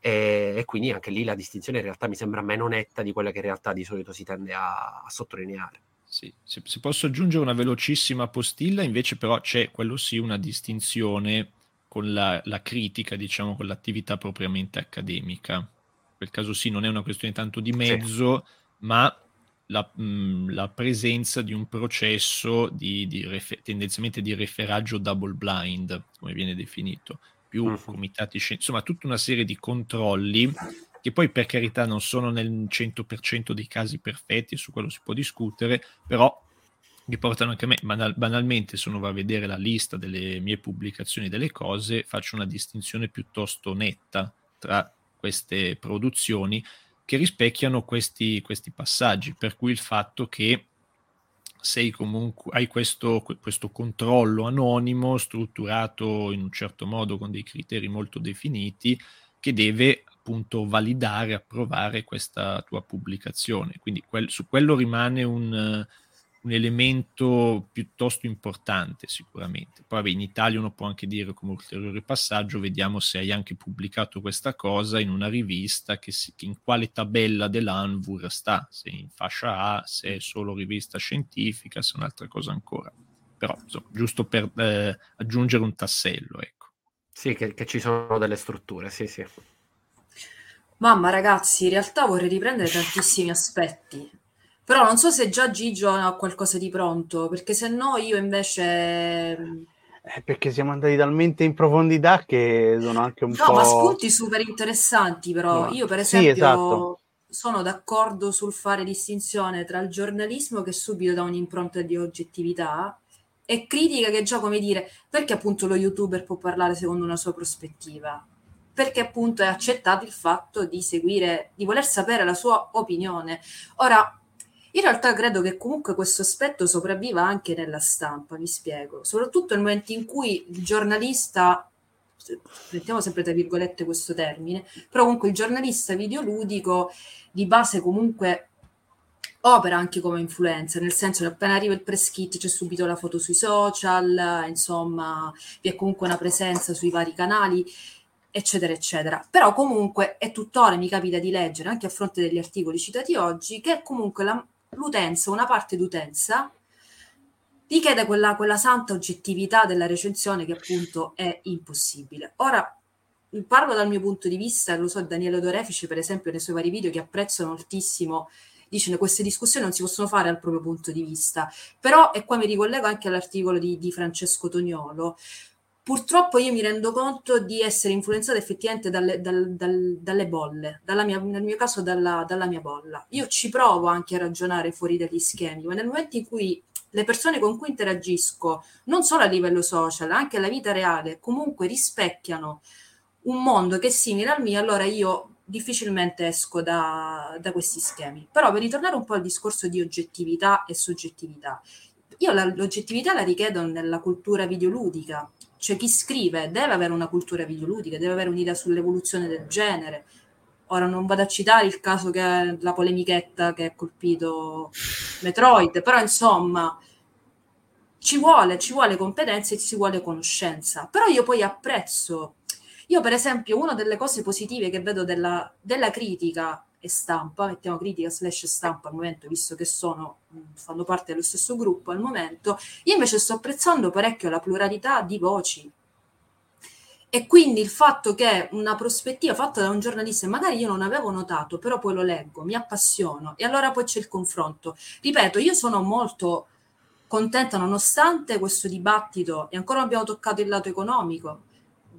e quindi anche lì la distinzione in realtà mi sembra meno netta di quella che in realtà di solito si tende a sottolineare. Sì, se posso aggiungere una velocissima postilla, invece però c'è, quello sì, una distinzione con la critica, diciamo, con l'attività propriamente accademica. In quel caso sì, non è una questione tanto di mezzo, sì, ma la presenza di un processo tendenzialmente di referaggio double blind, come viene definito, più comitati scientifici, insomma tutta una serie di controlli che poi, per carità, non sono nel 100% dei casi perfetti, su quello si può discutere, però mi portano anche a me, banalmente, se uno va a vedere la lista delle mie pubblicazioni, delle cose, faccio una distinzione piuttosto netta tra queste produzioni che rispecchiano questi passaggi, per cui il fatto che sei comunque, hai questo controllo anonimo, strutturato in un certo modo, con dei criteri molto definiti, che deve appunto validare, approvare questa tua pubblicazione. Quindi su quello rimane un elemento piuttosto importante sicuramente. Poi in Italia uno può anche dire, come ulteriore passaggio, vediamo se hai anche pubblicato questa cosa in una rivista, che in quale tabella dell'ANVUR sta, se in fascia A, se è solo rivista scientifica, se un'altra cosa ancora. Però insomma, giusto per aggiungere un tassello, ecco. Sì, che ci sono delle strutture, sì, sì. Mamma, ragazzi, in realtà vorrei riprendere tantissimi aspetti. Però non so se già Gigio ha qualcosa di pronto, perché se no io invece... perché siamo andati talmente in profondità che sono anche un po'... No, ma spunti super interessanti, però. No. Io, per esempio, sì, esatto, sono d'accordo sul fare distinzione tra il giornalismo, che subito dà un'impronta di oggettività, e critica, che già, come dire, perché appunto lo youtuber può parlare secondo una sua prospettiva, perché appunto è accettato il fatto di seguire, di voler sapere la sua opinione. Ora, in realtà credo che comunque questo aspetto sopravviva anche nella stampa, mi spiego, soprattutto nel momento in cui il giornalista, mettiamo sempre tra virgolette questo termine, però comunque il giornalista videoludico di base comunque opera anche come influencer, nel senso che appena arriva il press kit c'è subito la foto sui social, insomma vi è comunque una presenza sui vari canali, eccetera eccetera. Però comunque è tuttora, mi capita di leggere anche a fronte degli articoli citati oggi, che comunque l'utenza, una parte d'utenza, richiede quella santa oggettività della recensione, che appunto è impossibile. Ora parlo dal mio punto di vista, lo so, Daniele D'Orefice per esempio nei suoi vari video, che apprezzo moltissimo, dice che queste discussioni non si possono fare al proprio punto di vista. Però, e qua mi ricollego anche all'articolo di Francesco Toniolo, purtroppo io mi rendo conto di essere influenzata effettivamente dalle bolle, nel mio caso dalla mia bolla. Io ci provo anche a ragionare fuori dagli schemi, ma nel momento in cui le persone con cui interagisco, non solo a livello social, anche alla vita reale, comunque rispecchiano un mondo che è simile al mio, allora io difficilmente esco da questi schemi. Però, per ritornare un po' al discorso di oggettività e soggettività, io l'oggettività la richiedo nella cultura videoludica, cioè chi scrive deve avere una cultura videoludica, deve avere un'idea sull'evoluzione del genere. Ora non vado a citare il caso, che è la polemichetta che ha colpito Metroid, però insomma ci vuole competenza e ci vuole conoscenza. Però io poi apprezzo, io per esempio una delle cose positive che vedo della critica e stampa, mettiamo critica/stampa al momento, visto che fanno parte dello stesso gruppo al momento, io invece sto apprezzando parecchio la pluralità di voci, e quindi il fatto che una prospettiva fatta da un giornalista magari io non avevo notato, però poi lo leggo, mi appassiono, e allora poi c'è il confronto. Ripeto, io sono molto contenta nonostante questo dibattito, e ancora non abbiamo toccato il lato economico,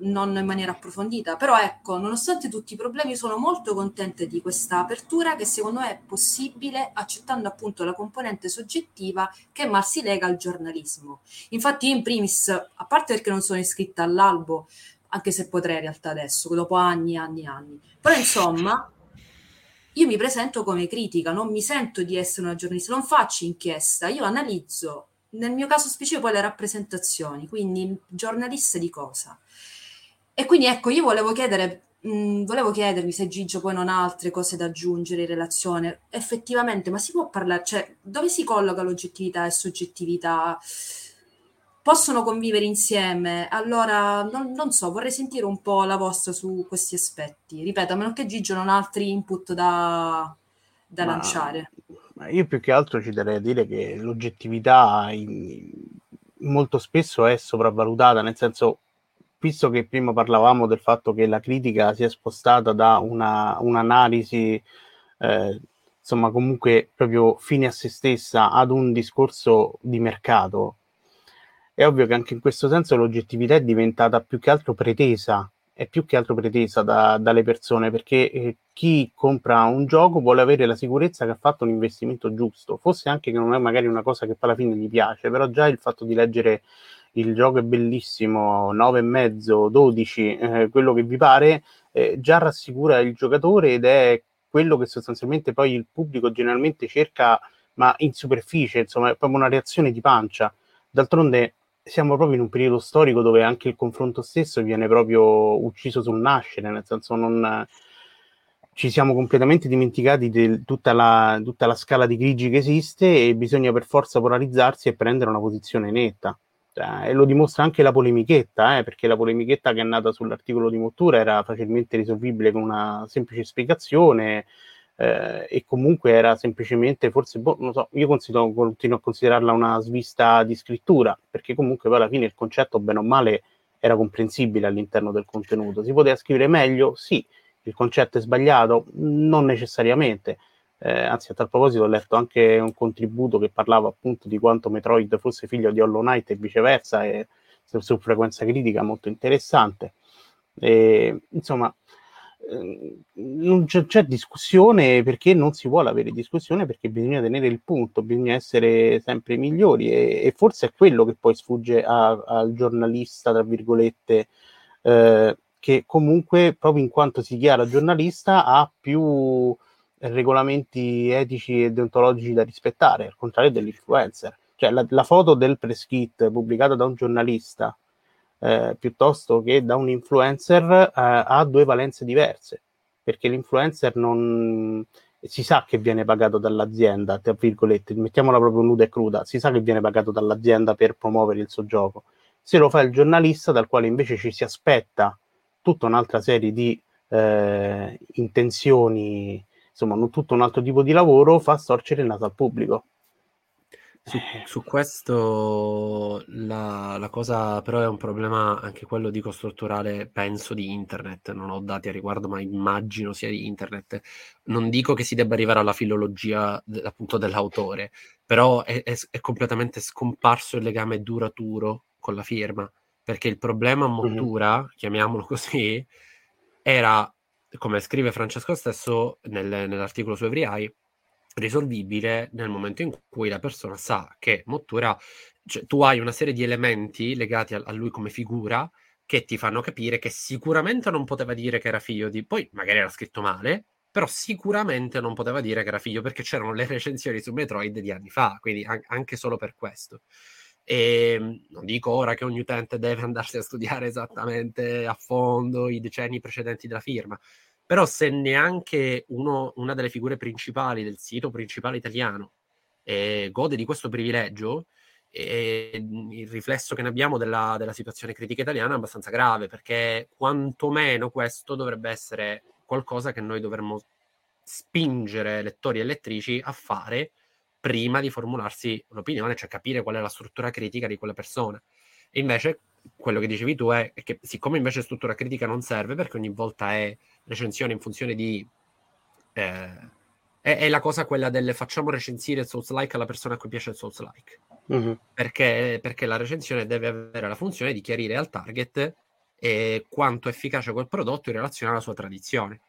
non in maniera approfondita, però ecco, nonostante tutti i problemi, sono molto contenta di questa apertura, che secondo me è possibile accettando appunto la componente soggettiva che mal si lega al giornalismo. Infatti io in primis, a parte perché non sono iscritta all'albo, anche se potrei in realtà adesso, dopo anni e anni e anni, però insomma io mi presento come critica, non mi sento di essere una giornalista, non faccio inchiesta, io analizzo, nel mio caso specifico poi le rappresentazioni, quindi giornalista di cosa? E quindi ecco, io volevo chiedere Volevo chiedervi se Gigio poi non ha altre cose da aggiungere in relazione. Effettivamente, ma si può parlare, cioè, dove si colloca l'oggettività e soggettività? Possono convivere insieme? Allora, non so, vorrei sentire un po' la vostra su questi aspetti. Ripeto, a meno che Gigio non ha altri input da lanciare. Ma io più che altro ci darei a dire che l'oggettività molto spesso è sopravvalutata, nel senso, visto che prima parlavamo del fatto che la critica si è spostata da un'analisi insomma comunque proprio fine a se stessa ad un discorso di mercato, è ovvio che anche in questo senso l'oggettività è diventata più che altro pretesa, dalle persone, perché chi compra un gioco vuole avere la sicurezza che ha fatto un investimento giusto, forse anche che non è magari una cosa che alla fine gli piace, però già il fatto di leggere il gioco è bellissimo, 9,5, 12, quello che vi pare, già rassicura il giocatore ed è quello che sostanzialmente poi il pubblico generalmente cerca, ma in superficie, insomma, è proprio una reazione di pancia. D'altronde siamo proprio in un periodo storico dove anche il confronto stesso viene proprio ucciso sul nascere, nel senso non ci siamo completamente dimenticati di tutta la scala di grigi che esiste e bisogna per forza polarizzarsi e prendere una posizione netta. E lo dimostra anche la polemichetta, perché la polemichetta che è nata sull'articolo di Mottura era facilmente risolvibile con una semplice spiegazione, e comunque era semplicemente, forse, non so, io continuo a considerarla una svista di scrittura, perché comunque poi alla fine il concetto, bene o male, era comprensibile all'interno del contenuto. Si poteva scrivere meglio? Sì. Il concetto è sbagliato? Non necessariamente. Anzi, a tal proposito ho letto anche un contributo che parlava appunto di quanto Metroid fosse figlio di Hollow Knight e viceversa, e su frequenza critica molto interessante. E, insomma, non c'è discussione, perché non si vuole avere discussione, perché bisogna tenere il punto, bisogna essere sempre migliori, e forse è quello che poi sfugge al giornalista, tra virgolette, che comunque proprio in quanto si dichiara giornalista ha più regolamenti etici e deontologici da rispettare, al contrario dell'influencer. Cioè la foto del press kit pubblicata da un giornalista piuttosto che da un influencer ha due valenze diverse, perché l'influencer non si sa che viene pagato dall'azienda, tra virgolette, mettiamola proprio nuda e cruda, si sa che viene pagato dall'azienda per promuovere il suo gioco. Se lo fa il giornalista, dal quale invece ci si aspetta tutta un'altra serie di intenzioni, insomma, non tutto un altro tipo di lavoro, fa storcere il naso al pubblico. Su questo la cosa però è un problema anche quello, dico, strutturale, penso, di internet. Non ho dati a riguardo, ma immagino sia di internet. Non dico che si debba arrivare alla filologia appunto dell'autore, però è completamente scomparso il legame duraturo con la firma, perché il problema Mottura, chiamiamolo così, era, come scrive Francesco stesso nell'articolo su Everyeye, risolvibile nel momento in cui la persona sa che Mottura, cioè, tu hai una serie di elementi legati a lui come figura che ti fanno capire che sicuramente non poteva dire che era figlio di, poi magari era scritto male, però sicuramente non poteva dire che era figlio, perché c'erano le recensioni su Metroid di anni fa, quindi anche solo per questo. E non dico ora che ogni utente deve andarsi a studiare esattamente a fondo i decenni precedenti della firma, però se neanche una delle figure principali del sito principale italiano gode di questo privilegio, il riflesso che ne abbiamo della situazione critica italiana è abbastanza grave, perché quantomeno questo dovrebbe essere qualcosa che noi dovremmo spingere lettori e lettrici a fare prima di formularsi un'opinione, cioè capire qual è la struttura critica di quella persona. E invece quello che dicevi tu è che, siccome invece struttura critica non serve, perché ogni volta è recensione in funzione di è la cosa quella del facciamo recensire il Souls-like alla persona a cui piace il Souls-like, perché la recensione deve avere la funzione di chiarire al target quanto è efficace quel prodotto in relazione alla sua tradizione.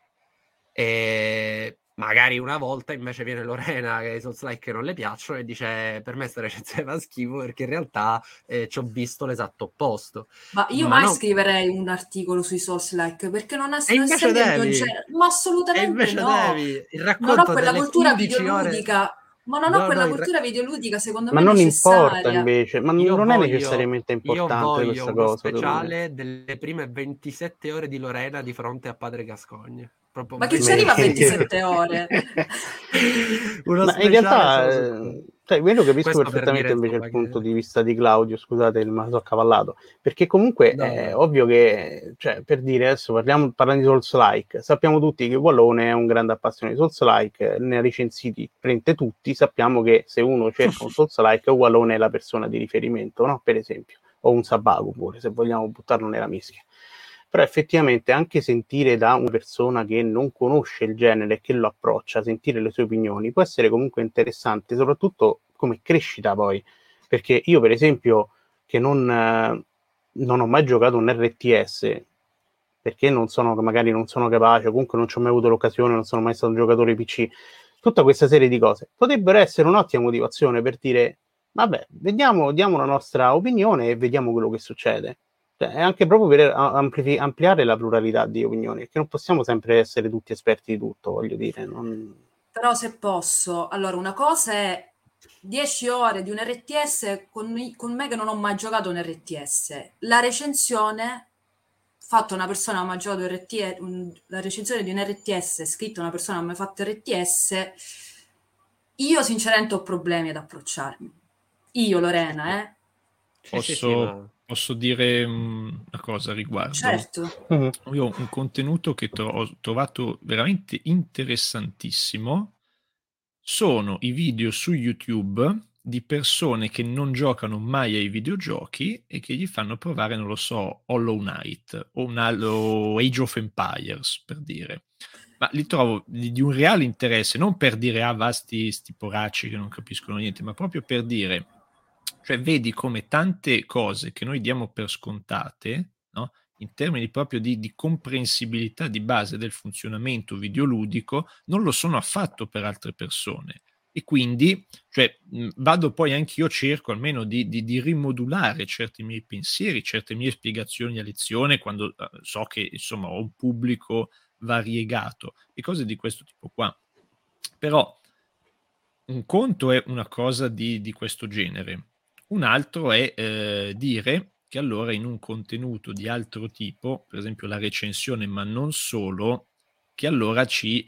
E magari una volta invece viene Lorena, che i Souls-like non le piacciono, e dice per me sta recensione fa schifo, perché in realtà ci ho visto l'esatto opposto. Ma io mai scriverei un articolo sui Souls-like, perché non ha senso il concetto, ma assolutamente no. Devi. Il racconto non ho quella cultura videoludica. Ma non ho quella cultura videoludica, secondo me non necessaria. Importa invece, ma non è necessariamente importante questa cosa. Io voglio uno speciale delle prime 27 ore di Lorena di fronte a Padre Gascogne. Proprio ma chi ci arriva a 27 ore? Uno ma in realtà, io lo capisco questo perfettamente invece dal punto di vista di Claudio, scusate, ma sono accavallato, perché comunque è ovvio che, cioè, per dire, adesso parlando di Souls-like, sappiamo tutti che Walone è un grande appassionato di Souls-like, ne ha recensiti prende tutti, sappiamo che se uno cerca un Souls-like, Walone è la persona di riferimento, no? Per esempio, o un Sabaku pure, se vogliamo buttarlo nella mischia. Però effettivamente anche sentire da una persona che non conosce il genere e che lo approccia, sentire le sue opinioni, può essere comunque interessante, soprattutto come crescita poi, perché io per esempio che non ho mai giocato un RTS, perché non sono capace, comunque non ci ho mai avuto l'occasione, non sono mai stato un giocatore PC, tutta questa serie di cose potrebbero essere un'ottima motivazione per dire vabbè, diamo la nostra opinione e vediamo quello che succede. È anche proprio per ampliare la pluralità di opinioni, che non possiamo sempre essere tutti esperti di tutto, voglio dire. Però se posso, allora una cosa è 10 ore di un RTS con me che non ho mai giocato un RTS. La recensione fatta una persona che ha mai giocato la recensione di un RTS scritta una persona che ha mai fatto RTS, io sinceramente ho problemi ad approcciarmi. Io, Lorena, Posso dire una cosa a riguardo? Certo. Io ho un contenuto che ho trovato veramente interessantissimo. Sono i video su YouTube di persone che non giocano mai ai videogiochi e che gli fanno provare, non lo so, Hollow Knight o Age of Empires, per dire. Ma li trovo di un reale interesse, non per dire sti poracci che non capiscono niente, ma proprio per dire... Cioè vedi come tante cose che noi diamo per scontate, no? In termini proprio di comprensibilità di base del funzionamento videoludico, non lo sono affatto per altre persone. E quindi cioè, vado poi anch'io, cerco almeno di rimodulare certi miei pensieri, certe mie spiegazioni a lezione, quando so che insomma ho un pubblico variegato e cose di questo tipo qua. Però un conto è una cosa di questo genere. Un altro è dire che allora in un contenuto di altro tipo, per esempio la recensione, ma non solo, che allora ci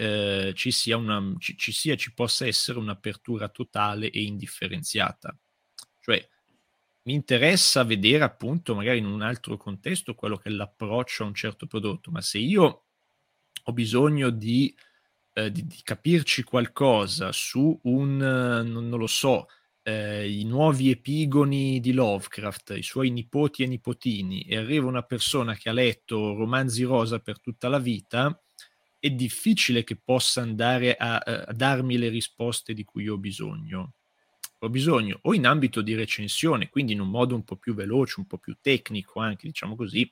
possa essere un'apertura totale e indifferenziata. Cioè, mi interessa vedere appunto magari in un altro contesto quello che è l'approccio a un certo prodotto, ma se io ho bisogno di capirci qualcosa su un, non lo so, i nuovi epigoni di Lovecraft, i suoi nipoti e nipotini, e arriva una persona che ha letto romanzi rosa per tutta la vita, è difficile che possa andare a darmi le risposte di cui ho bisogno. Ho bisogno o in ambito di recensione, quindi in un modo un po' più veloce, un po' più tecnico anche, diciamo così,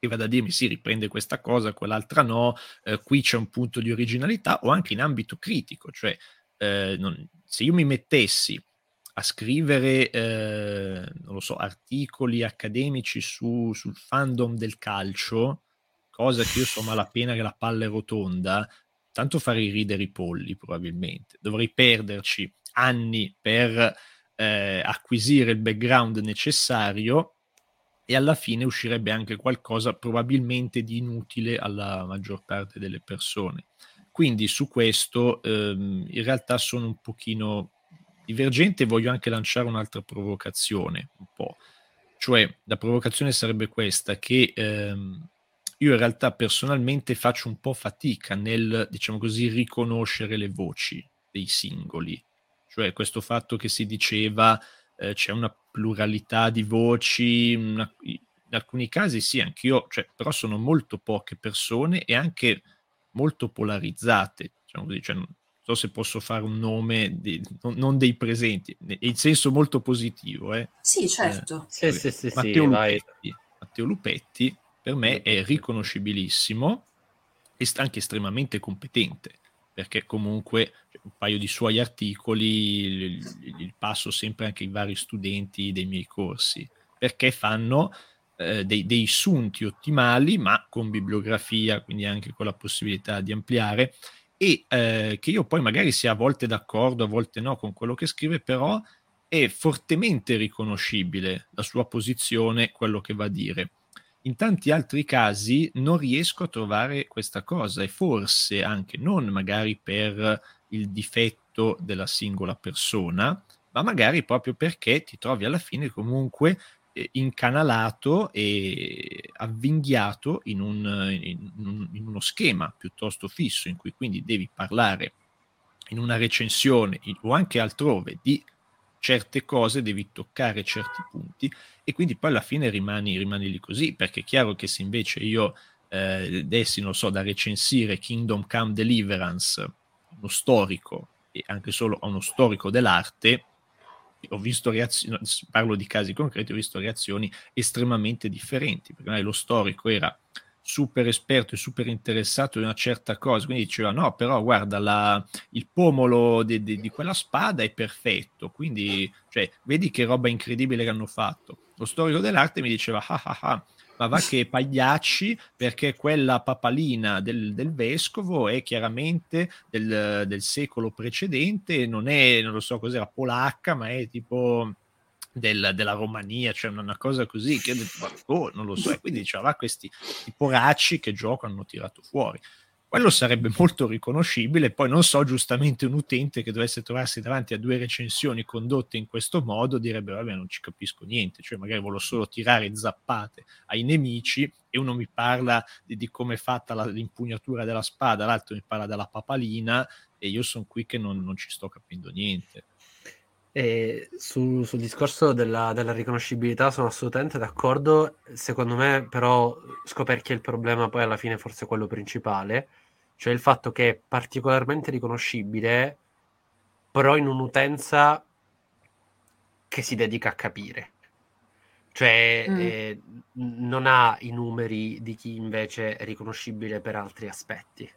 che vada a dirmi sì, riprende questa cosa, quell'altra no, qui c'è un punto di originalità, o anche in ambito critico, cioè se io mi mettessi a scrivere, non lo so, articoli accademici sul fandom del calcio, cosa che io so malapena che la palla è rotonda, tanto farei ridere i polli probabilmente. Dovrei perderci anni per acquisire il background necessario e alla fine uscirebbe anche qualcosa probabilmente di inutile alla maggior parte delle persone. Quindi su questo in realtà sono un pochino... divergente. Voglio anche lanciare un'altra provocazione un po', cioè la provocazione sarebbe questa, che io in realtà personalmente faccio un po' fatica nel, diciamo così, riconoscere le voci dei singoli, cioè questo fatto che si diceva c'è una pluralità di voci, in alcuni casi sì, anch'io, cioè, però sono molto poche persone e anche molto polarizzate, diciamo così, cioè, non so se posso fare un nome non dei presenti, in senso molto positivo. Sì, certo. Sì, Matteo Lupetti per me è riconoscibilissimo e anche estremamente competente, perché comunque un paio di suoi articoli li passo sempre anche ai vari studenti dei miei corsi, perché fanno dei sunti ottimali, ma con bibliografia, quindi anche con la possibilità di ampliare. e che io poi magari sia a volte d'accordo, a volte no con quello che scrive, però è fortemente riconoscibile la sua posizione, quello che va a dire. In tanti altri casi non riesco a trovare questa cosa, e forse anche non magari per il difetto della singola persona, ma magari proprio perché ti trovi alla fine comunque incanalato e avvinghiato in uno schema piuttosto fisso, in cui quindi devi parlare in una recensione o anche altrove di certe cose, devi toccare certi punti, e quindi poi alla fine rimani lì così, perché è chiaro che se invece io dessi, non so, da recensire Kingdom Come Deliverance, uno storico, e anche solo a uno storico dell'arte, ho visto reazioni, parlo di casi concreti, ho visto reazioni estremamente differenti, perché lo storico era super esperto e super interessato di una certa cosa, quindi diceva no, però guarda il pomolo di quella spada è perfetto, quindi cioè, vedi che roba incredibile che hanno fatto. Lo storico dell'arte mi diceva ma va che pagliacci, perché quella papalina del vescovo è chiaramente del secolo precedente, non è, non lo so cos'era, polacca, ma è tipo della Romania, cioè una cosa così, che non lo so. E quindi diceva, va, questi poracci che gioco hanno tirato fuori. Quello sarebbe molto riconoscibile, poi non so, giustamente un utente che dovesse trovarsi davanti a due recensioni condotte in questo modo direbbe, vabbè, non ci capisco niente, cioè magari voglio solo tirare zappate ai nemici, e uno mi parla di come è fatta l'impugnatura della spada, l'altro mi parla della papalina, e io sono qui che non ci sto capendo niente. Sul discorso della riconoscibilità sono assolutamente d'accordo. Secondo me però scoperchia il problema, poi alla fine forse quello principale, cioè il fatto che è particolarmente riconoscibile però in un'utenza che si dedica a capire, cioè non ha i numeri di chi invece è riconoscibile per altri aspetti.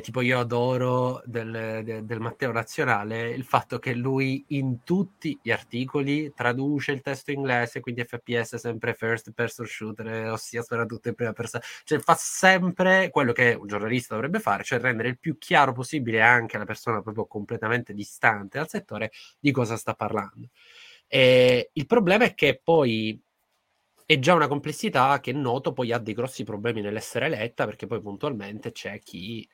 Tipo io adoro del Matteo Razionale il fatto che lui in tutti gli articoli traduce il testo inglese, quindi FPS è sempre first person shooter, ossia spara tutto in prima persona, cioè fa sempre quello che un giornalista dovrebbe fare, cioè rendere il più chiaro possibile anche alla persona proprio completamente distante dal settore di cosa sta parlando. Il problema è che poi è già una complessità che noto poi ha dei grossi problemi nell'essere letta, perché poi puntualmente c'è chi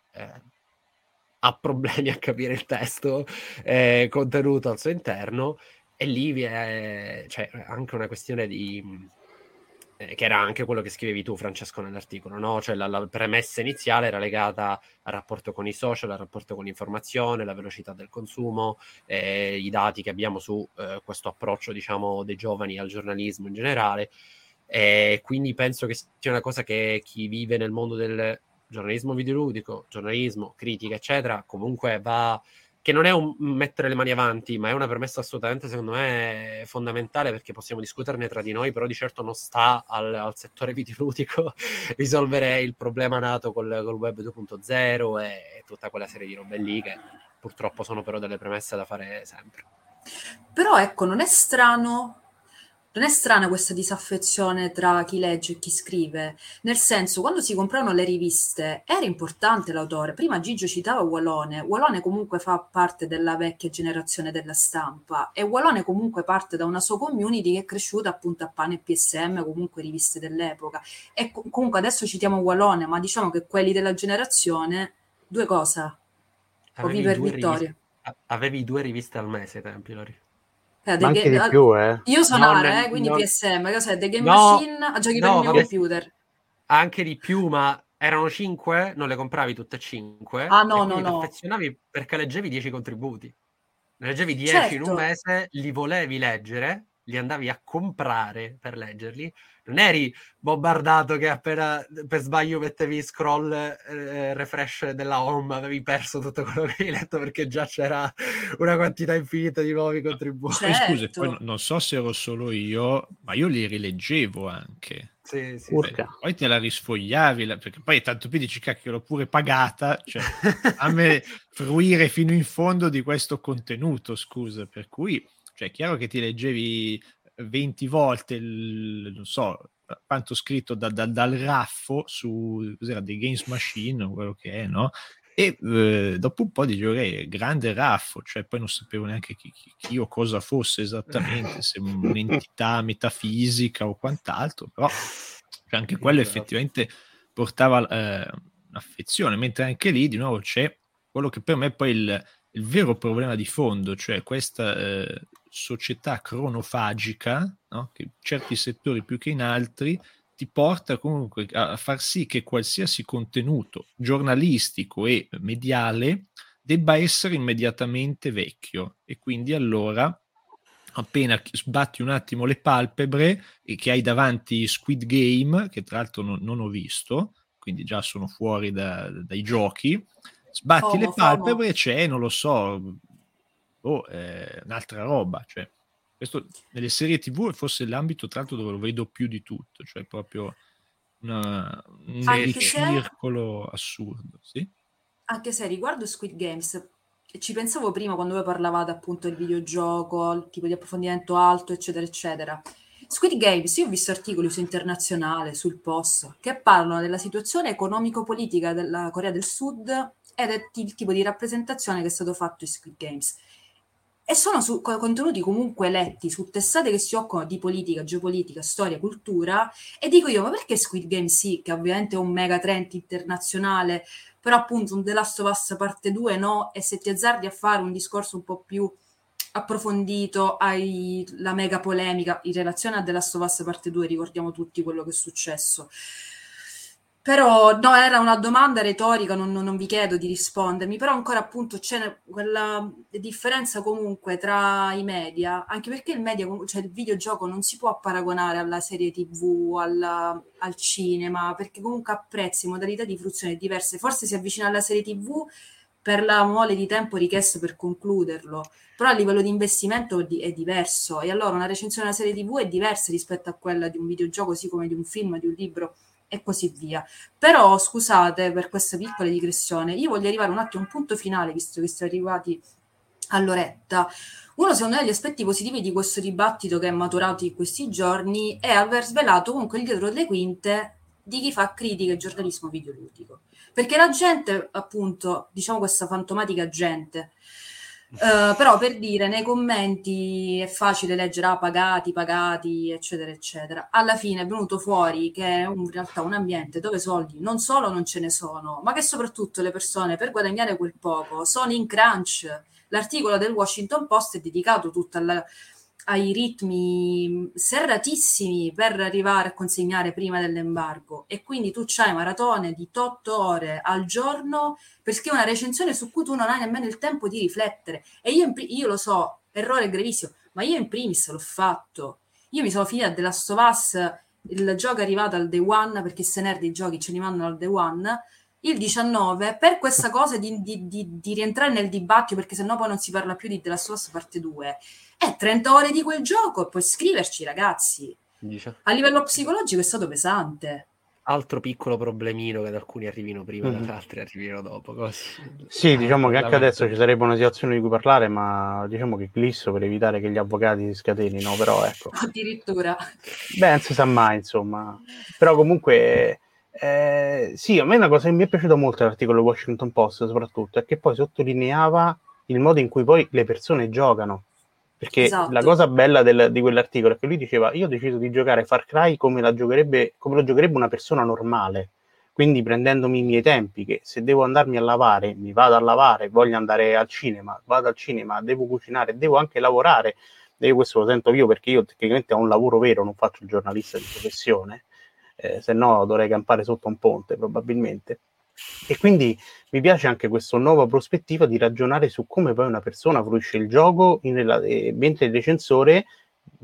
ha problemi a capire il testo contenuto al suo interno, e lì c'è anche una questione di che era anche quello che scrivevi tu, Francesco, nell'articolo, no? Cioè la premessa iniziale era legata al rapporto con i social, al rapporto con l'informazione, la velocità del consumo, i dati che abbiamo su questo approccio, diciamo, dei giovani al giornalismo in generale. Quindi penso che sia una cosa che chi vive nel mondo del giornalismo videoludico, giornalismo, critica, eccetera, comunque che non è un mettere le mani avanti, ma è una premessa assolutamente, secondo me, fondamentale, perché possiamo discuterne tra di noi, però di certo non sta al settore videoludico risolvere il problema nato col web 2.0 e tutta quella serie di robe lì, che purtroppo sono però delle premesse da fare sempre. Però ecco, non è strana questa disaffezione tra chi legge e chi scrive, nel senso, quando si compravano le riviste era importante l'autore. Prima Gigio citava Walone, comunque fa parte della vecchia generazione della stampa, e Walone comunque parte da una sua community che è cresciuta appunto a Pane e PSM, comunque riviste dell'epoca, e comunque adesso citiamo Walone, ma diciamo che quelli della generazione due cosa? O Viver Vittoria. Avevi due riviste al mese ai tempi, Lori. Ma anche di più, Io sono quindi no. PSM, cos'è? The Game Machine, a giochi per il mio computer. Anche di più, ma erano 5, non le compravi tutte e 5. Ah no, no, no. Ti affezionavi perché leggevi 10 contributi. Ne leggevi 10 certo. In un mese, li volevi leggere, li andavi a comprare per leggerli. Non eri bombardato che appena per sbaglio mettevi scroll refresh della home avevi perso tutto quello che hai letto, perché già c'era una quantità infinita di nuovi contributi. Certo. Scusa, poi non so se ero solo io, ma io li rileggevo anche. Sì. Beh, poi te la risfogliavi, perché poi tanto più dici cacchio, l'ho pure pagata, cioè a me fruire fino in fondo di questo contenuto, scusa, per cui cioè è chiaro che ti leggevi 20 volte non so quanto scritto dal raffo su cos'era The Games Machine o quello che è, no? e dopo un po' di ore, grande raffo, cioè poi non sapevo neanche chi o cosa fosse esattamente, se un'entità metafisica o quant'altro, però cioè, anche quello effettivamente portava un'affezione, mentre anche lì di nuovo c'è quello che per me è poi il vero problema di fondo, cioè questa società cronofagica, no? Che certi settori più che in altri ti porta comunque a far sì che qualsiasi contenuto giornalistico e mediale debba essere immediatamente vecchio, e quindi allora appena sbatti un attimo le palpebre e che hai davanti Squid Game, che tra l'altro non ho visto, quindi già sono fuori dai giochi, sbatti le palpebre e c'è, non lo so, un'altra roba, cioè questo nelle serie TV è forse l'ambito tra l'altro dove lo vedo più di tutto, cioè proprio un circolo assurdo, sì? Anche se riguardo Squid Games, ci pensavo prima quando voi parlavate appunto del videogioco, il tipo di approfondimento alto, eccetera, eccetera. Squid Games, io ho visto articoli su Internazionale, sul Post, che parlano della situazione economico-politica della Corea del Sud ed è il tipo di rappresentazione che è stato fatto in Squid Games. E sono contenuti comunque letti su testate che si occupano di politica, geopolitica, storia, cultura, e dico io, ma perché Squid Game sì, che ovviamente è un mega trend internazionale, però appunto un The Last of Us parte 2 no, e se ti azzardi a fare un discorso un po' più approfondito hai la mega polemica in relazione a The Last of Us parte 2, ricordiamo tutti quello che è successo. Però no, era una domanda retorica, non vi chiedo di rispondermi, però ancora appunto c'è quella differenza comunque tra i media, anche perché il media, cioè il videogioco non si può paragonare alla serie TV, al cinema, perché comunque ha prezzi, modalità di fruizione diverse, forse si avvicina alla serie TV per la mole di tempo richiesto per concluderlo, però a livello di investimento è diverso, e allora una recensione della serie TV è diversa rispetto a quella di un videogioco, sì come di un film, di un libro, e così via. Però scusate per questa piccola digressione, io voglio arrivare un attimo a un punto finale, visto che siamo arrivati all'oretta. Uno secondo me degli aspetti positivi di questo dibattito che è maturato in questi giorni è aver svelato comunque il dietro le quinte di chi fa critica e giornalismo videoludico, perché la gente appunto, diciamo questa fantomatica gente, però per dire nei commenti è facile leggere pagati eccetera eccetera, alla fine è venuto fuori che è in realtà un ambiente dove soldi non solo non ce ne sono, ma che soprattutto le persone per guadagnare quel poco sono in crunch. L'articolo del Washington Post è dedicato tutto ai ritmi serratissimi per arrivare a consegnare prima dell'embargo, e quindi tu c'hai maratone di 8 ore al giorno per scrivere una recensione su cui tu non hai nemmeno il tempo di riflettere. E io lo so, errore gravissimo, ma io in primis l'ho fatto, io mi sono finita The Last of Us, il gioco è arrivato al day one, perché se nerd i giochi ce li mandano al day one, il 19, per questa cosa di rientrare nel dibattito, perché sennò poi non si parla più di The Last of Us parte 2, è 30 ore di quel gioco, e poi scriverci ragazzi. Dice. A livello psicologico è stato pesante. Altro piccolo problemino, che ad alcuni arrivino prima, ad altri arrivino dopo. Sì, diciamo che anche adesso ci sarebbe una situazione di cui parlare, ma diciamo che glisso per evitare che gli avvocati si scatenino, però ecco. Addirittura. Beh, non si sa mai, insomma. Però comunque... sì, a me una cosa che mi è piaciuta molto l'articolo del Washington Post soprattutto è che poi sottolineava il modo in cui poi le persone giocano, perché esatto. La cosa bella di quell'articolo è che lui diceva io ho deciso di giocare Far Cry come lo giocherebbe una persona normale, quindi prendendomi i miei tempi, che se devo andarmi a lavare mi vado a lavare, voglio andare al cinema vado al cinema, devo cucinare, devo anche lavorare, e questo lo sento io perché io tecnicamente ho un lavoro vero, non faccio il giornalista di professione. Se no dovrei campare sotto un ponte probabilmente, e quindi mi piace anche questa nuova prospettiva di ragionare su come poi una persona fruisce il gioco mentre il recensore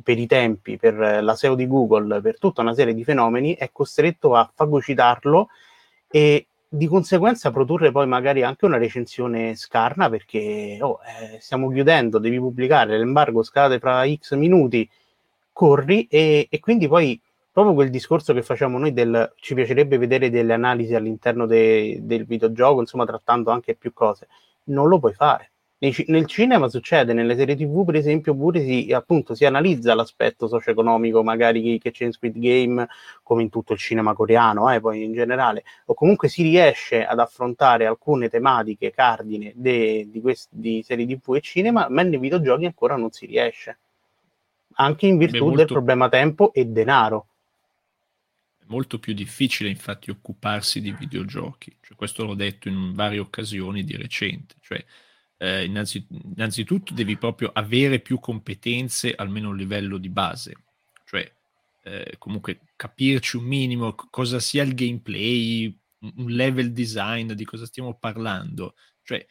per i tempi, per la SEO di Google, per tutta una serie di fenomeni è costretto a fagocitarlo e di conseguenza produrre poi magari anche una recensione scarna perché stiamo chiudendo, devi pubblicare, l'embargo scade fra X minuti, corri e quindi poi proprio quel discorso che facciamo noi del ci piacerebbe vedere delle analisi all'interno del videogioco, insomma trattando anche più cose, non lo puoi fare nel cinema succede, nelle serie TV per esempio pure si analizza l'aspetto socio-economico magari che c'è in Squid Game, come in tutto il cinema coreano, poi in generale, o comunque si riesce ad affrontare alcune tematiche cardine di serie TV e cinema, ma nei videogiochi ancora non si riesce, anche in virtù del problema tempo e denaro. È molto più difficile infatti occuparsi di videogiochi, cioè, questo l'ho detto in varie occasioni di recente, cioè innanzitutto devi proprio avere più competenze, almeno a livello di base, cioè comunque capirci un minimo cosa sia il gameplay, un level design, di cosa stiamo parlando, cioè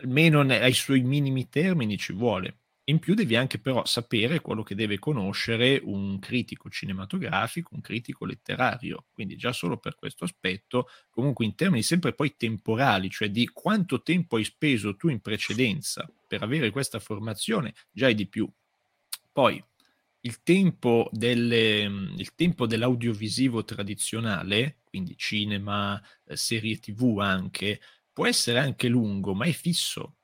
almeno ai suoi minimi termini ci vuole. In più devi anche però sapere quello che deve conoscere un critico cinematografico, un critico letterario, quindi già solo per questo aspetto, comunque in termini sempre poi temporali, cioè di quanto tempo hai speso tu in precedenza per avere questa formazione, già è di più. Poi il tempo dell'audiovisivo tradizionale, quindi cinema, serie TV anche, può essere anche lungo, ma è fisso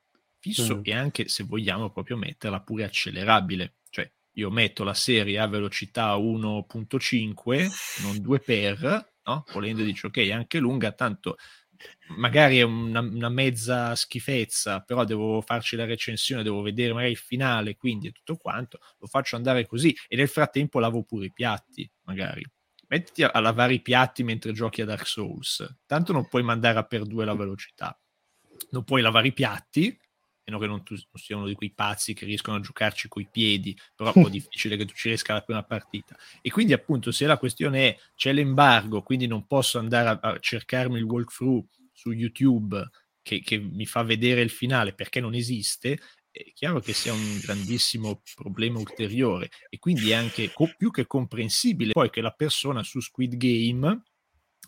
e anche, se vogliamo proprio metterla, pure accelerabile, cioè io metto la serie a velocità 1.5, non 2x, no? Volendo dice ok, è anche lunga, tanto magari è una mezza schifezza, però devo farci la recensione, devo vedere magari il finale, quindi è tutto quanto, lo faccio andare così e nel frattempo lavo pure i piatti, magari mettiti a lavare i piatti mentre giochi a Dark Souls, tanto non puoi mandare a per due la velocità, non puoi lavare i piatti, meno che non sia uno di quei pazzi che riescono a giocarci coi piedi, però è un po' difficile che tu ci riesca la prima partita. E quindi appunto, se la questione è c'è l'embargo, quindi non posso andare a cercarmi il walkthrough su YouTube che mi fa vedere il finale perché non esiste, è chiaro che sia un grandissimo problema ulteriore, e quindi è anche più che comprensibile poi che la persona su Squid Game...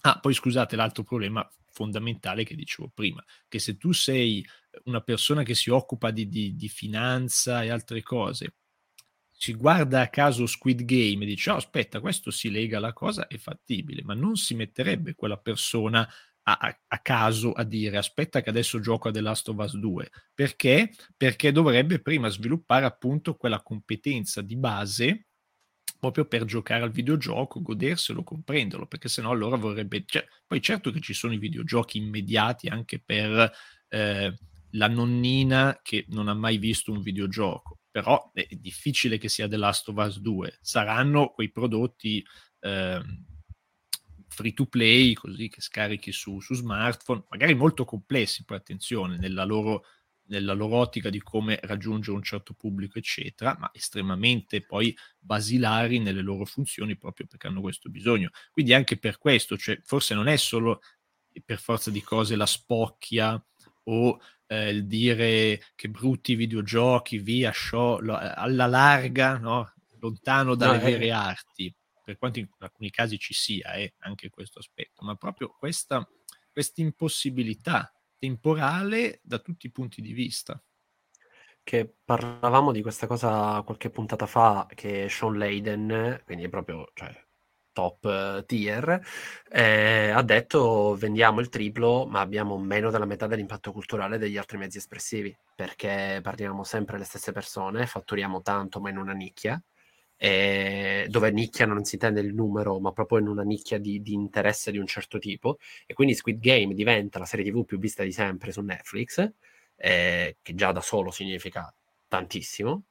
Ah, poi scusate, l'altro problema fondamentale che dicevo prima, che se tu sei una persona che si occupa di finanza e altre cose, si guarda a caso Squid Game e dice, oh, aspetta, questo si lega alla cosa, è fattibile, ma non si metterebbe quella persona a caso a dire, aspetta che adesso gioco a The Last of Us 2. Perché? Perché dovrebbe prima sviluppare appunto quella competenza di base proprio per giocare al videogioco, goderselo, comprenderlo, perché sennò allora vorrebbe... Cioè, poi certo che ci sono i videogiochi immediati anche per la nonnina che non ha mai visto un videogioco, però è difficile che sia The Last of Us 2, saranno quei prodotti free to play, così che scarichi su smartphone, magari molto complessi, poi attenzione, nella loro ottica di come raggiungere un certo pubblico, eccetera, ma estremamente poi basilari nelle loro funzioni proprio perché hanno questo bisogno. Quindi anche per questo, cioè, forse non è solo per forza di cose la spocchia o il dire che brutti videogiochi, via, show, alla larga, no? Lontano dalle vere arti, per quanto in alcuni casi ci sia anche questo aspetto, ma proprio questa impossibilità temporale da tutti i punti di vista. Che parlavamo di questa cosa qualche puntata fa, che Sean Layden, quindi proprio top tier, ha detto vendiamo il triplo ma abbiamo meno della metà dell'impatto culturale degli altri mezzi espressivi, perché parliamo sempre alle stesse persone, fatturiamo tanto ma in una nicchia, dove nicchia non si intende il numero ma proprio in una nicchia di interesse di un certo tipo, e quindi Squid Game diventa la serie TV più vista di sempre su Netflix, che già da solo significa tantissimo,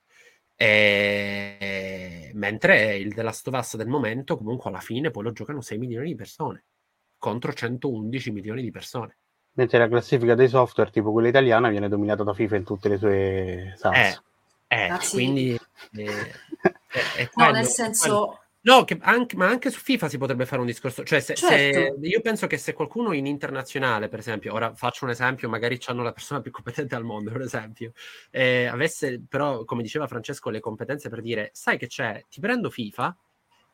mentre il The Last of Us del momento comunque alla fine poi lo giocano 6 milioni di persone contro 111 milioni di persone, mentre la classifica dei software tipo quella italiana viene dominata da FIFA in tutte le sue salse. Quindi quello, nel senso no, che anche, ma anche su FIFA si potrebbe fare un discorso, cioè se io penso che se qualcuno in internazionale, per esempio, ora faccio un esempio, magari c'hanno la persona più competente al mondo, per esempio, avesse però, come diceva Francesco, le competenze per dire, sai che c'è, ti prendo FIFA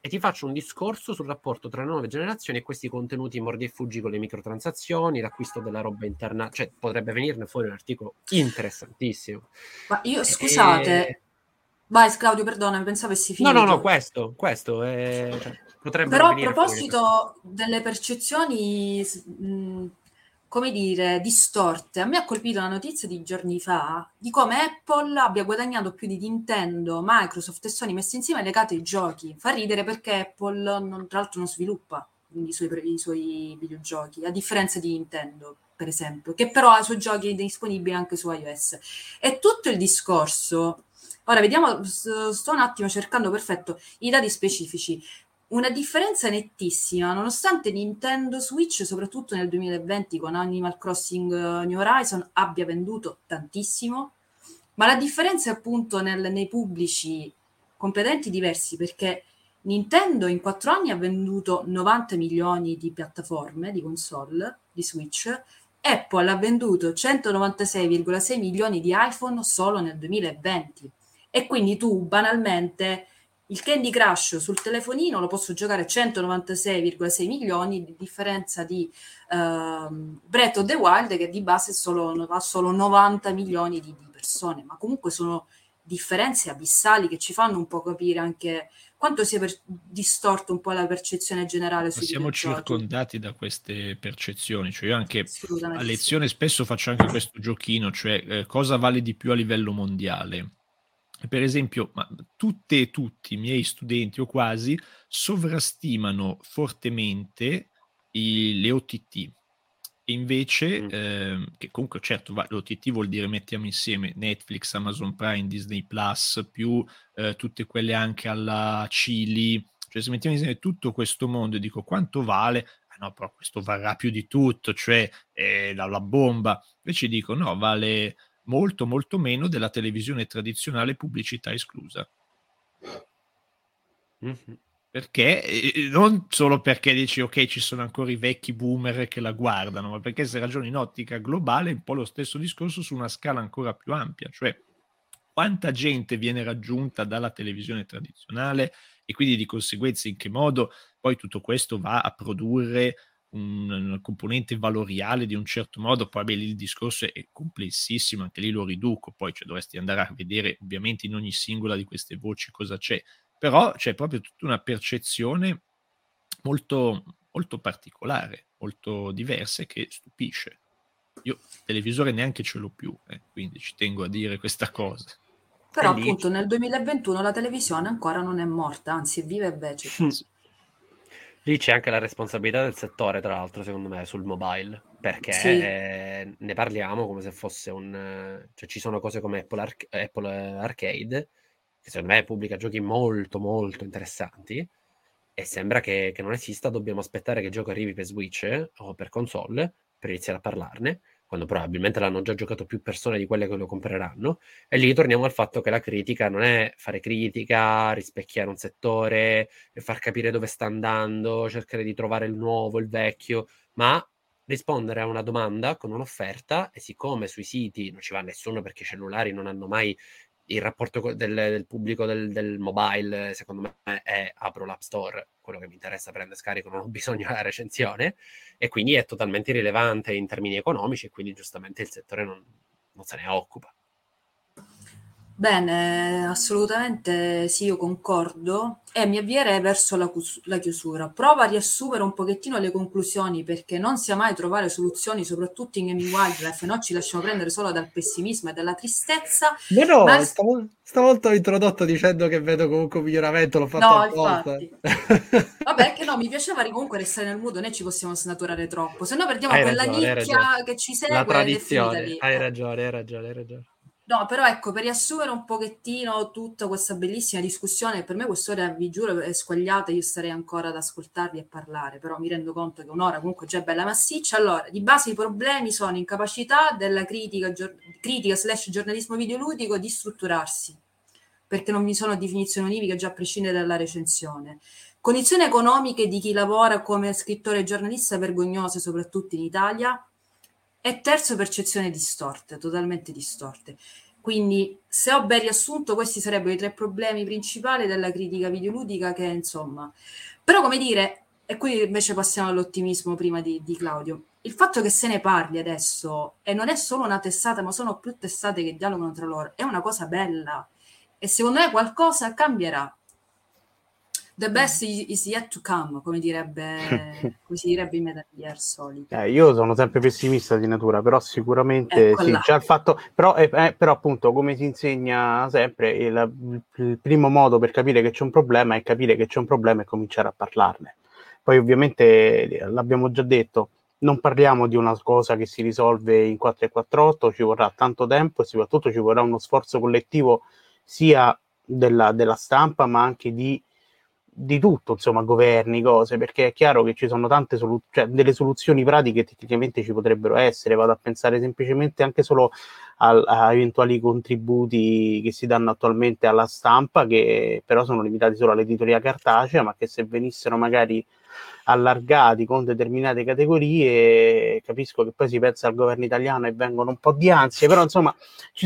e ti faccio un discorso sul rapporto tra le nuove generazioni e questi contenuti mordi e fuggi con le microtransazioni, l'acquisto della roba interna, cioè potrebbe venirne fuori un articolo interessantissimo. Ma io, scusate, vai Claudio, perdona, pensavo avessi finito. No, questo è... potrebbe. Però a proposito delle percezioni come dire, distorte. A me ha colpito una notizia di giorni fa di come Apple abbia guadagnato più di Nintendo, Microsoft e Sony messi insieme legato ai giochi. Fa ridere perché Apple tra l'altro non sviluppa i suoi videogiochi, a differenza di Nintendo, per esempio, che però ha i suoi giochi disponibili anche su iOS. E tutto il discorso... Ora, vediamo, sto un attimo cercando, perfetto, i dati specifici. Una differenza nettissima, nonostante Nintendo Switch, soprattutto nel 2020 con Animal Crossing New Horizon, abbia venduto tantissimo, ma la differenza è appunto nei pubblici competenti diversi, perché Nintendo in 4 anni ha venduto 90 milioni di piattaforme, di console, di Switch. Apple ha venduto 196,6 milioni di iPhone solo nel 2020. E quindi tu, banalmente... Il Candy Crush sul telefonino lo posso giocare 196,6 milioni, di differenza di Breath of the Wild, che di base ha solo 90 milioni di persone. Ma comunque sono differenze abissali che ci fanno un po' capire anche quanto sia distorto un po' la percezione generale. Siamo circondati da queste percezioni. Cioè io anche a lezione spesso faccio anche questo giochino, cioè cosa vale di più a livello mondiale. Per esempio, ma tutte e tutti i miei studenti o quasi sovrastimano fortemente le OTT, e invece che comunque certo l'OTT vuol dire mettiamo insieme Netflix, Amazon Prime, Disney Plus, più tutte quelle anche alla Chili, cioè se mettiamo insieme tutto questo mondo e dico quanto vale, no però questo varrà più di tutto, cioè la bomba, invece dico no, vale molto molto meno della televisione tradizionale, pubblicità esclusa. Mm-hmm. Perché? Non solo perché dici ok, ci sono ancora i vecchi boomer che la guardano, ma perché se ragioni in ottica globale è un po' lo stesso discorso su una scala ancora più ampia, cioè quanta gente viene raggiunta dalla televisione tradizionale e quindi di conseguenza in che modo poi tutto questo va a produrre un componente valoriale di un certo modo. Poi beh, lì il discorso è complessissimo, anche lì lo riduco, poi cioè, dovresti andare a vedere ovviamente in ogni singola di queste voci cosa c'è, però c'è proprio tutta una percezione molto, molto particolare, molto diversa, che stupisce. Io il televisore neanche ce l'ho più, quindi ci tengo a dire questa cosa. Però quindi... appunto nel 2021 la televisione ancora non è morta, anzi è viva e vegeta. Lì c'è anche la responsabilità del settore, tra l'altro, secondo me, sul mobile, perché sì, ne parliamo come se fosse un... Cioè ci sono cose come Apple Arcade, che secondo me pubblica giochi molto, molto interessanti, e sembra che non esista, dobbiamo aspettare che il gioco arrivi per Switch o per console per iniziare a parlarne, quando probabilmente l'hanno già giocato più persone di quelle che lo compreranno. E lì torniamo al fatto che la critica non è fare critica, rispecchiare un settore, far capire dove sta andando, cercare di trovare il nuovo, il vecchio, ma rispondere a una domanda con un'offerta. E siccome sui siti non ci va nessuno perché i cellulari non hanno mai il rapporto del pubblico del mobile, secondo me è apro l'App Store, quello che mi interessa prendo e scarico, non ho bisogno della recensione, e quindi è totalmente irrilevante in termini economici, e quindi giustamente il settore non se ne occupa. Bene, assolutamente sì, io concordo, e mi avvierei verso la chiusura. Prova a riassumere un pochettino le conclusioni, perché non sia mai trovare soluzioni, soprattutto in Gaming Wildlife, no? Ci lasciamo prendere solo dal pessimismo e dalla tristezza. No, ma... stavolta ho introdotto dicendo che vedo comunque un miglioramento, l'ho fatto apposta. Vabbè, che no, mi piaceva comunque restare nel mood, né ci possiamo snaturare troppo, se no perdiamo quella nicchia che ci segue. La tradizione, hai ragione. No, però ecco, per riassumere un pochettino tutta questa bellissima discussione, per me quest'ora, vi giuro, è squagliata, io starei ancora ad ascoltarvi e parlare, però mi rendo conto che un'ora comunque già è bella massiccia. Allora, di base i problemi sono incapacità della critica / giornalismo videoludico di strutturarsi, perché non vi sono definizioni univoche già a prescindere dalla recensione. Condizioni economiche di chi lavora come scrittore e giornalista vergognose, soprattutto in Italia. E terzo, percezioni distorte, totalmente distorte. Quindi, se ho ben riassunto, questi sarebbero i 3 problemi principali della critica videoludica, che insomma... Però, come dire, e qui invece passiamo all'ottimismo prima di Claudio, il fatto che se ne parli adesso, e non è solo una testata, ma sono più testate che dialogano tra loro, è una cosa bella, e secondo me qualcosa cambierà. The best is yet to come, come si direbbe in Metal Gear Solid. Io sono sempre pessimista di natura, però sicuramente sì, già il fatto, però appunto, come si insegna sempre, il primo modo per capire che c'è un problema è capire che c'è un problema e cominciare a parlarne. Poi ovviamente l'abbiamo già detto, non parliamo di una cosa che si risolve in 448, ci vorrà tanto tempo e soprattutto ci vorrà uno sforzo collettivo sia della stampa ma anche di tutto, insomma, governi, cose, perché è chiaro che ci sono tante delle soluzioni pratiche tecnicamente ci potrebbero essere. Vado a pensare semplicemente anche solo a eventuali contributi che si danno attualmente alla stampa, che però sono limitati solo all'editoria cartacea, ma che se venissero magari allargati con determinate categorie, capisco che poi si pensa al governo italiano e vengono un po' di ansie, però insomma ci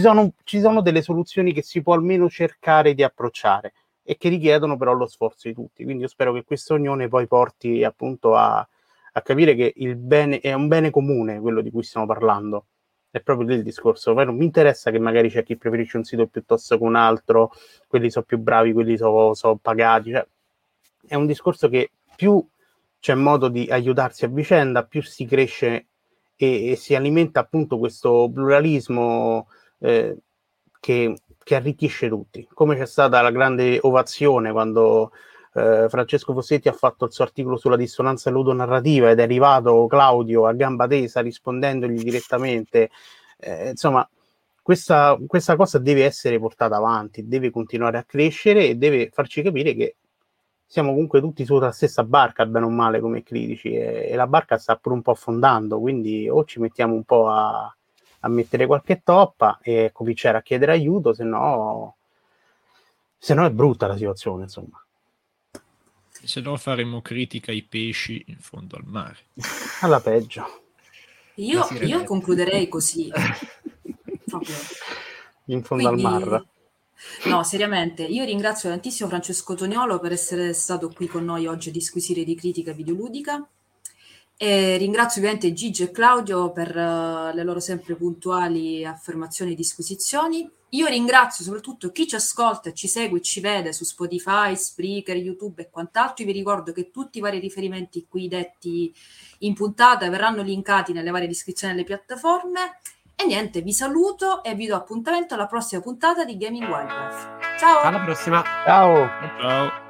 sono delle soluzioni che si può almeno cercare di approcciare e che richiedono però lo sforzo di tutti. Quindi io spero che questa unione poi porti appunto a capire che il bene è un bene comune, quello di cui stiamo parlando. È proprio del discorso. Poi non mi interessa che magari c'è chi preferisce un sito piuttosto che un altro, quelli sono più bravi, quelli sono pagati. Cioè, è un discorso che più c'è modo di aiutarsi a vicenda, più si cresce e si alimenta appunto questo pluralismo che arricchisce tutti, come c'è stata la grande ovazione quando Francesco Fossetti ha fatto il suo articolo sulla dissonanza ludonarrativa ed è arrivato Claudio a gamba tesa rispondendogli direttamente. Insomma, questa cosa deve essere portata avanti, deve continuare a crescere e deve farci capire che siamo comunque tutti sulla stessa barca, bene o male, come critici, e la barca sta pure un po' affondando, quindi o ci mettiamo un po' a mettere qualche toppa e cominciare a chiedere aiuto, se no è brutta la situazione, insomma. Se no faremo critica ai pesci in fondo al mare. Alla peggio. Io concluderei così. In fondo quindi, al mare. No, seriamente, io ringrazio tantissimo Francesco Toniolo per essere stato qui con noi oggi a disquisire di critica videoludica. E ringrazio ovviamente Gigio e Claudio per le loro sempre puntuali affermazioni e disquisizioni. Io ringrazio soprattutto chi ci ascolta, ci segue e ci vede su Spotify, Spreaker, YouTube e quant'altro. Io vi ricordo che tutti i vari riferimenti qui detti in puntata verranno linkati nelle varie descrizioni delle piattaforme. E niente, vi saluto e vi do appuntamento alla prossima puntata di Gaming Wildlife. Ciao! Alla prossima! Ciao! Ciao!